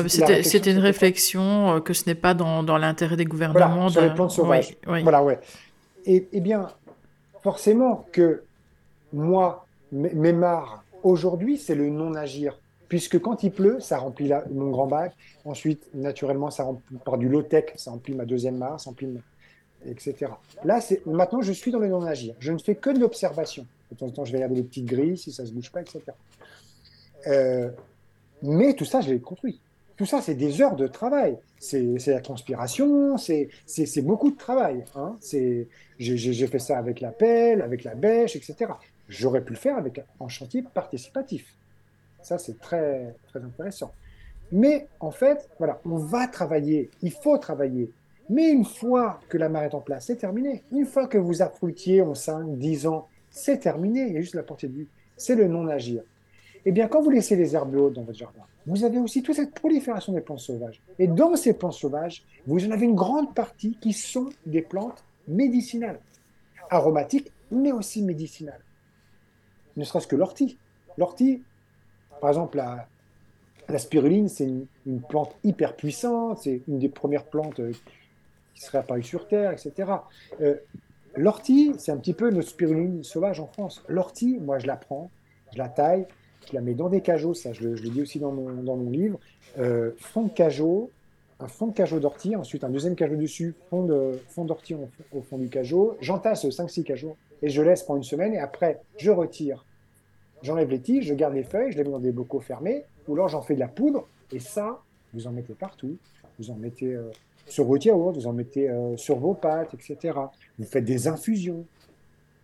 C'était une réflexion que ce n'est pas dans l'intérêt des gouvernements. Voilà, sur les plantes sauvages. Oui. Voilà, ouais. Et bien, forcément que moi, mes mares, aujourd'hui, c'est le non-agir. Puisque quand il pleut, ça remplit mon grand bac. Ensuite, naturellement, ça remplit par du low-tech, ça remplit ma deuxième mare, ça remplit etc. Là, maintenant, je suis dans le non-agir. Je ne fais que de l'observation. De temps en temps, je vais regarder les petites grilles, si ça ne se bouge pas, etc. Mais tout ça, je l'ai construit. Tout ça, c'est des heures de travail. C'est la transpiration, c'est beaucoup de travail. Hein. J'ai fait ça avec la pelle, avec la bêche, etc. J'aurais pu le faire en chantier participatif. Ça, c'est très, très intéressant. Mais en fait, voilà, on va travailler, il faut travailler. Mais une fois que la mare est en place, c'est terminé. Une fois que vous affruitiez en 5, 10 ans, c'est terminé. Il y a juste la portée de vue. C'est le non-agir. Eh bien, quand vous laissez les herbes hautes dans votre jardin, vous avez aussi toute cette prolifération des plantes sauvages. Et dans ces plantes sauvages, vous en avez une grande partie qui sont des plantes médicinales, aromatiques, mais aussi médicinales. Ne serait-ce que l'ortie. L'ortie, par exemple, la spiruline, c'est une plante hyper puissante, c'est une des premières plantes qui serait apparue sur Terre, etc. L'ortie, c'est un petit peu notre spiruline sauvage en France. L'ortie, moi, je la prends, je la taille, je la mets dans des cajots, ça, je le dis aussi dans mon livre. Fond de cajot, un fond de cajot d'ortie, ensuite un deuxième cajot dessus, fond d'ortie au fond du cajot. J'entasse 5-6 cajots. Et je laisse pendant une semaine, et après, je retire. J'enlève les tiges, je garde les feuilles, je les mets dans des bocaux fermés, ou alors j'en fais de la poudre, et ça, vous en mettez partout. Vous en mettez sur vos tiroirs, vous en mettez sur vos pâtes, etc. Vous faites des infusions.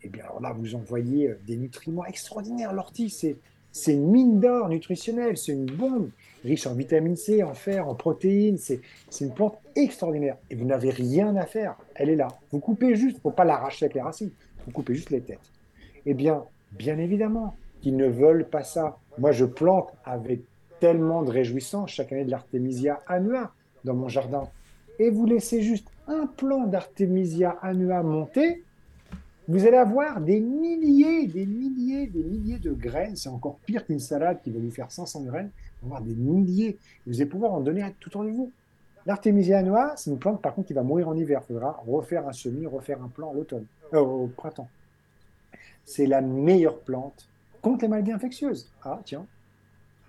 Et bien alors là, vous envoyez des nutriments extraordinaires. L'ortie, c'est une mine d'or nutritionnelle, c'est une bombe riche en vitamine C, en fer, en protéines. C'est une plante extraordinaire, et vous n'avez rien à faire. Elle est là. Vous coupez juste, il ne faut pas l'arracher avec les racines. Vous coupez juste les têtes. Eh bien, bien évidemment, qu'ils ne veulent pas ça. Moi, je plante avec tellement de réjouissance chaque année de l'artémisia annua dans mon jardin. Et vous laissez juste un plant d'artémisia annua monté, vous allez avoir des milliers de graines. C'est encore pire qu'une salade qui va vous faire 500 graines. Vous allez avoir des milliers. Vous allez pouvoir en donner à tout autour de vous. L'artémisia annua, c'est une plante, par contre, qui va mourir en hiver. Il faudra refaire un semis, refaire un plant au printemps. C'est la meilleure plante contre les maladies infectieuses. Ah, tiens.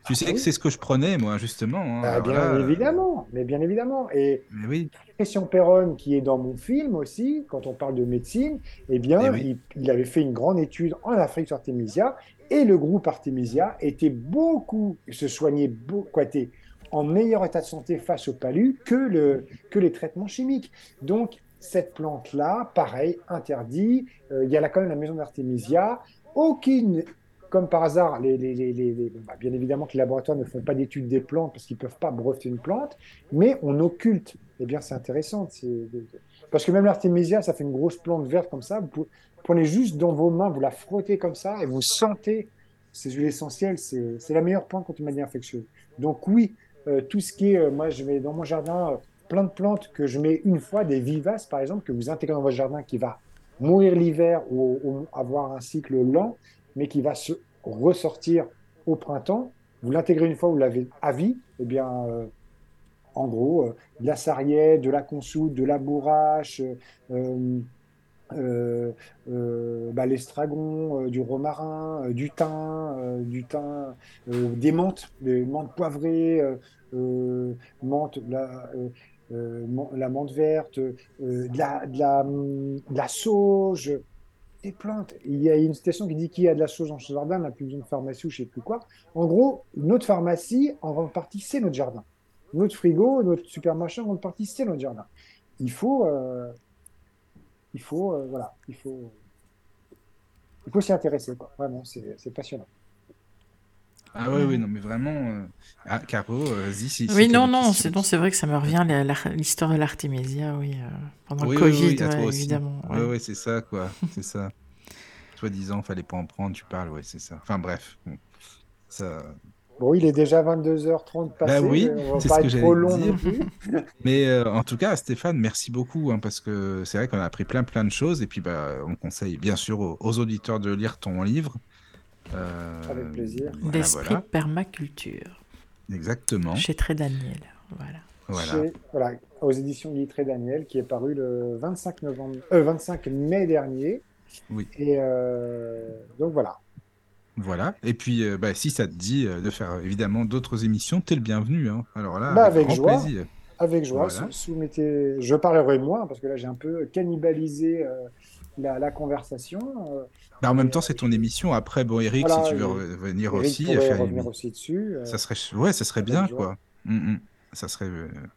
Tu sais que c'est ce que je prenais, moi, justement. Hein. Bah, bien évidemment. Et oui. Christian Perron, qui est dans mon film aussi, quand on parle de médecine, eh bien, oui. il avait fait une grande étude en Afrique sur Artemisia, et le groupe Artemisia était en meilleur état de santé face au palu que les traitements chimiques. Donc, cette plante-là, pareil, interdit. Il y a là quand même la maison d'Artemisia. Aucune... Comme par hasard, bien évidemment que les laboratoires ne font pas d'études des plantes parce qu'ils ne peuvent pas breveter une plante, mais on occulte. Eh bien, c'est intéressant. Parce que même l'artémisia, ça fait une grosse plante verte comme ça. Vous prenez juste dans vos mains, vous la frottez comme ça et vous sentez ces huiles essentielles. C'est la meilleure plante contre une maladie infectieuse. Donc oui, tout ce qui est... moi, je mets dans mon jardin plein de plantes que je mets une fois, des vivaces par exemple, que vous intégrez dans votre jardin qui va mourir l'hiver ou avoir un cycle lent, mais qui va se ressortir au printemps. Vous l'intégrez une fois, vous l'avez à vie, eh bien, en gros, de la sarriette, de la consoude, de la bourrache, l'estragon, du romarin, du thym, des menthes poivrées, la menthe verte, de la sauge, des plantes. Il y a une citation qui dit qu'il y a de la sauge dans son jardin, on n'a plus besoin de pharmacie ou je ne sais plus quoi. En gros, notre pharmacie, en grande partie, c'est notre jardin. Notre frigo, notre supermarché, en grande partie, c'est notre jardin. Il faut s'y intéresser, quoi. Vraiment, c'est passionnant. Ah oui, non, mais vraiment... Ah, Caro, si... Oui, non, c'est vrai que ça me revient, l'histoire de l'artémisia, oui, pendant le Covid, oui, ouais, évidemment. Oui, ouais, c'est ça, quoi, c'est ça. Soit disant, il ne fallait pas en prendre, tu parles, oui, c'est ça. Enfin, bref, ça... Bon, il est déjà 22h30 passé, oui, on va pas être trop long non plus. Mais en tout cas, Stéphane, merci beaucoup, hein, parce que c'est vrai qu'on a appris plein de choses, et puis on conseille bien sûr aux auditeurs de lire ton livre. Avec plaisir. L'Esprit permaculture. Exactement. Chez Trédaniel. Voilà. Aux éditions de Trédaniel, qui est paru le 25 mai dernier. Oui. Et donc voilà. Voilà. Et puis, si ça te dit de faire évidemment d'autres émissions, t'es le bienvenu. Hein. Alors là, avec joie. Plaisir. Avec joie. Voilà. Soumettez. Je parlerai moins parce que là, j'ai un peu cannibalisé. La conversation. En même temps, c'est ton émission. Après, Éric, voilà, si tu veux revenir aussi. Revenir aussi dessus. Ça serait bien, quoi. Ça serait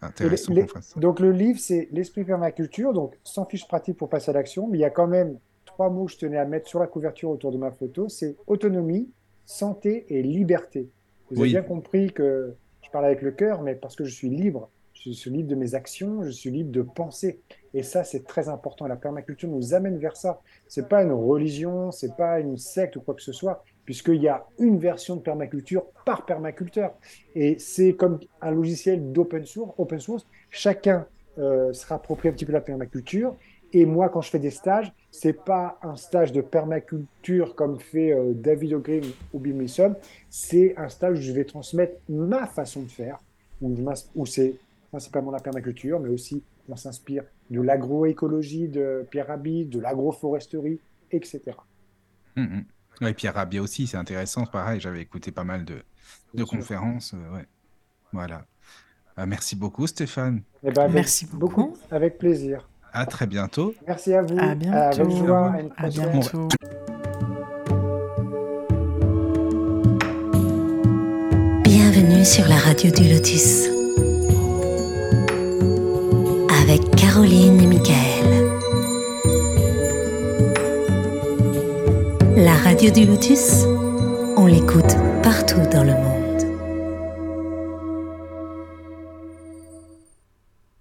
intéressant qu'on fasse ça. Donc, le livre, c'est L'Esprit permaculture, donc sans fiche pratique pour passer à l'action, mais il y a quand même 3 mots que je tenais à mettre sur la couverture autour de ma photo, c'est autonomie, santé et liberté. Vous avez bien compris que je parle avec le cœur, mais parce que je suis libre. Je suis libre de mes actions, je suis libre de penser. Et ça, c'est très important. La permaculture nous amène vers ça. Ce n'est pas une religion, ce n'est pas une secte ou quoi que ce soit, puisqu'il y a une version de permaculture par permaculteur. Et c'est comme un logiciel d'open source. Chacun se rapproprie un petit peu la permaculture. Et moi, quand je fais des stages, ce n'est pas un stage de permaculture comme fait David O'Green ou Bill Mollison. C'est un stage où je vais transmettre ma façon de faire, où c'est... principalement la permaculture, mais aussi on s'inspire de l'agroécologie de Pierre Rabhi, de l'agroforesterie, etc. Oui, Pierre Rabhi aussi, c'est intéressant, pareil, j'avais écouté pas mal de conférences. Ouais. Voilà. Merci beaucoup, Stéphane. Merci beaucoup. Avec plaisir. À très bientôt. Merci à vous. À bientôt. Avec joie. À bientôt. Bienvenue sur la radio du Lotus. Avec Caroline et Mickaël. La radio du Lotus, on l'écoute partout dans le monde.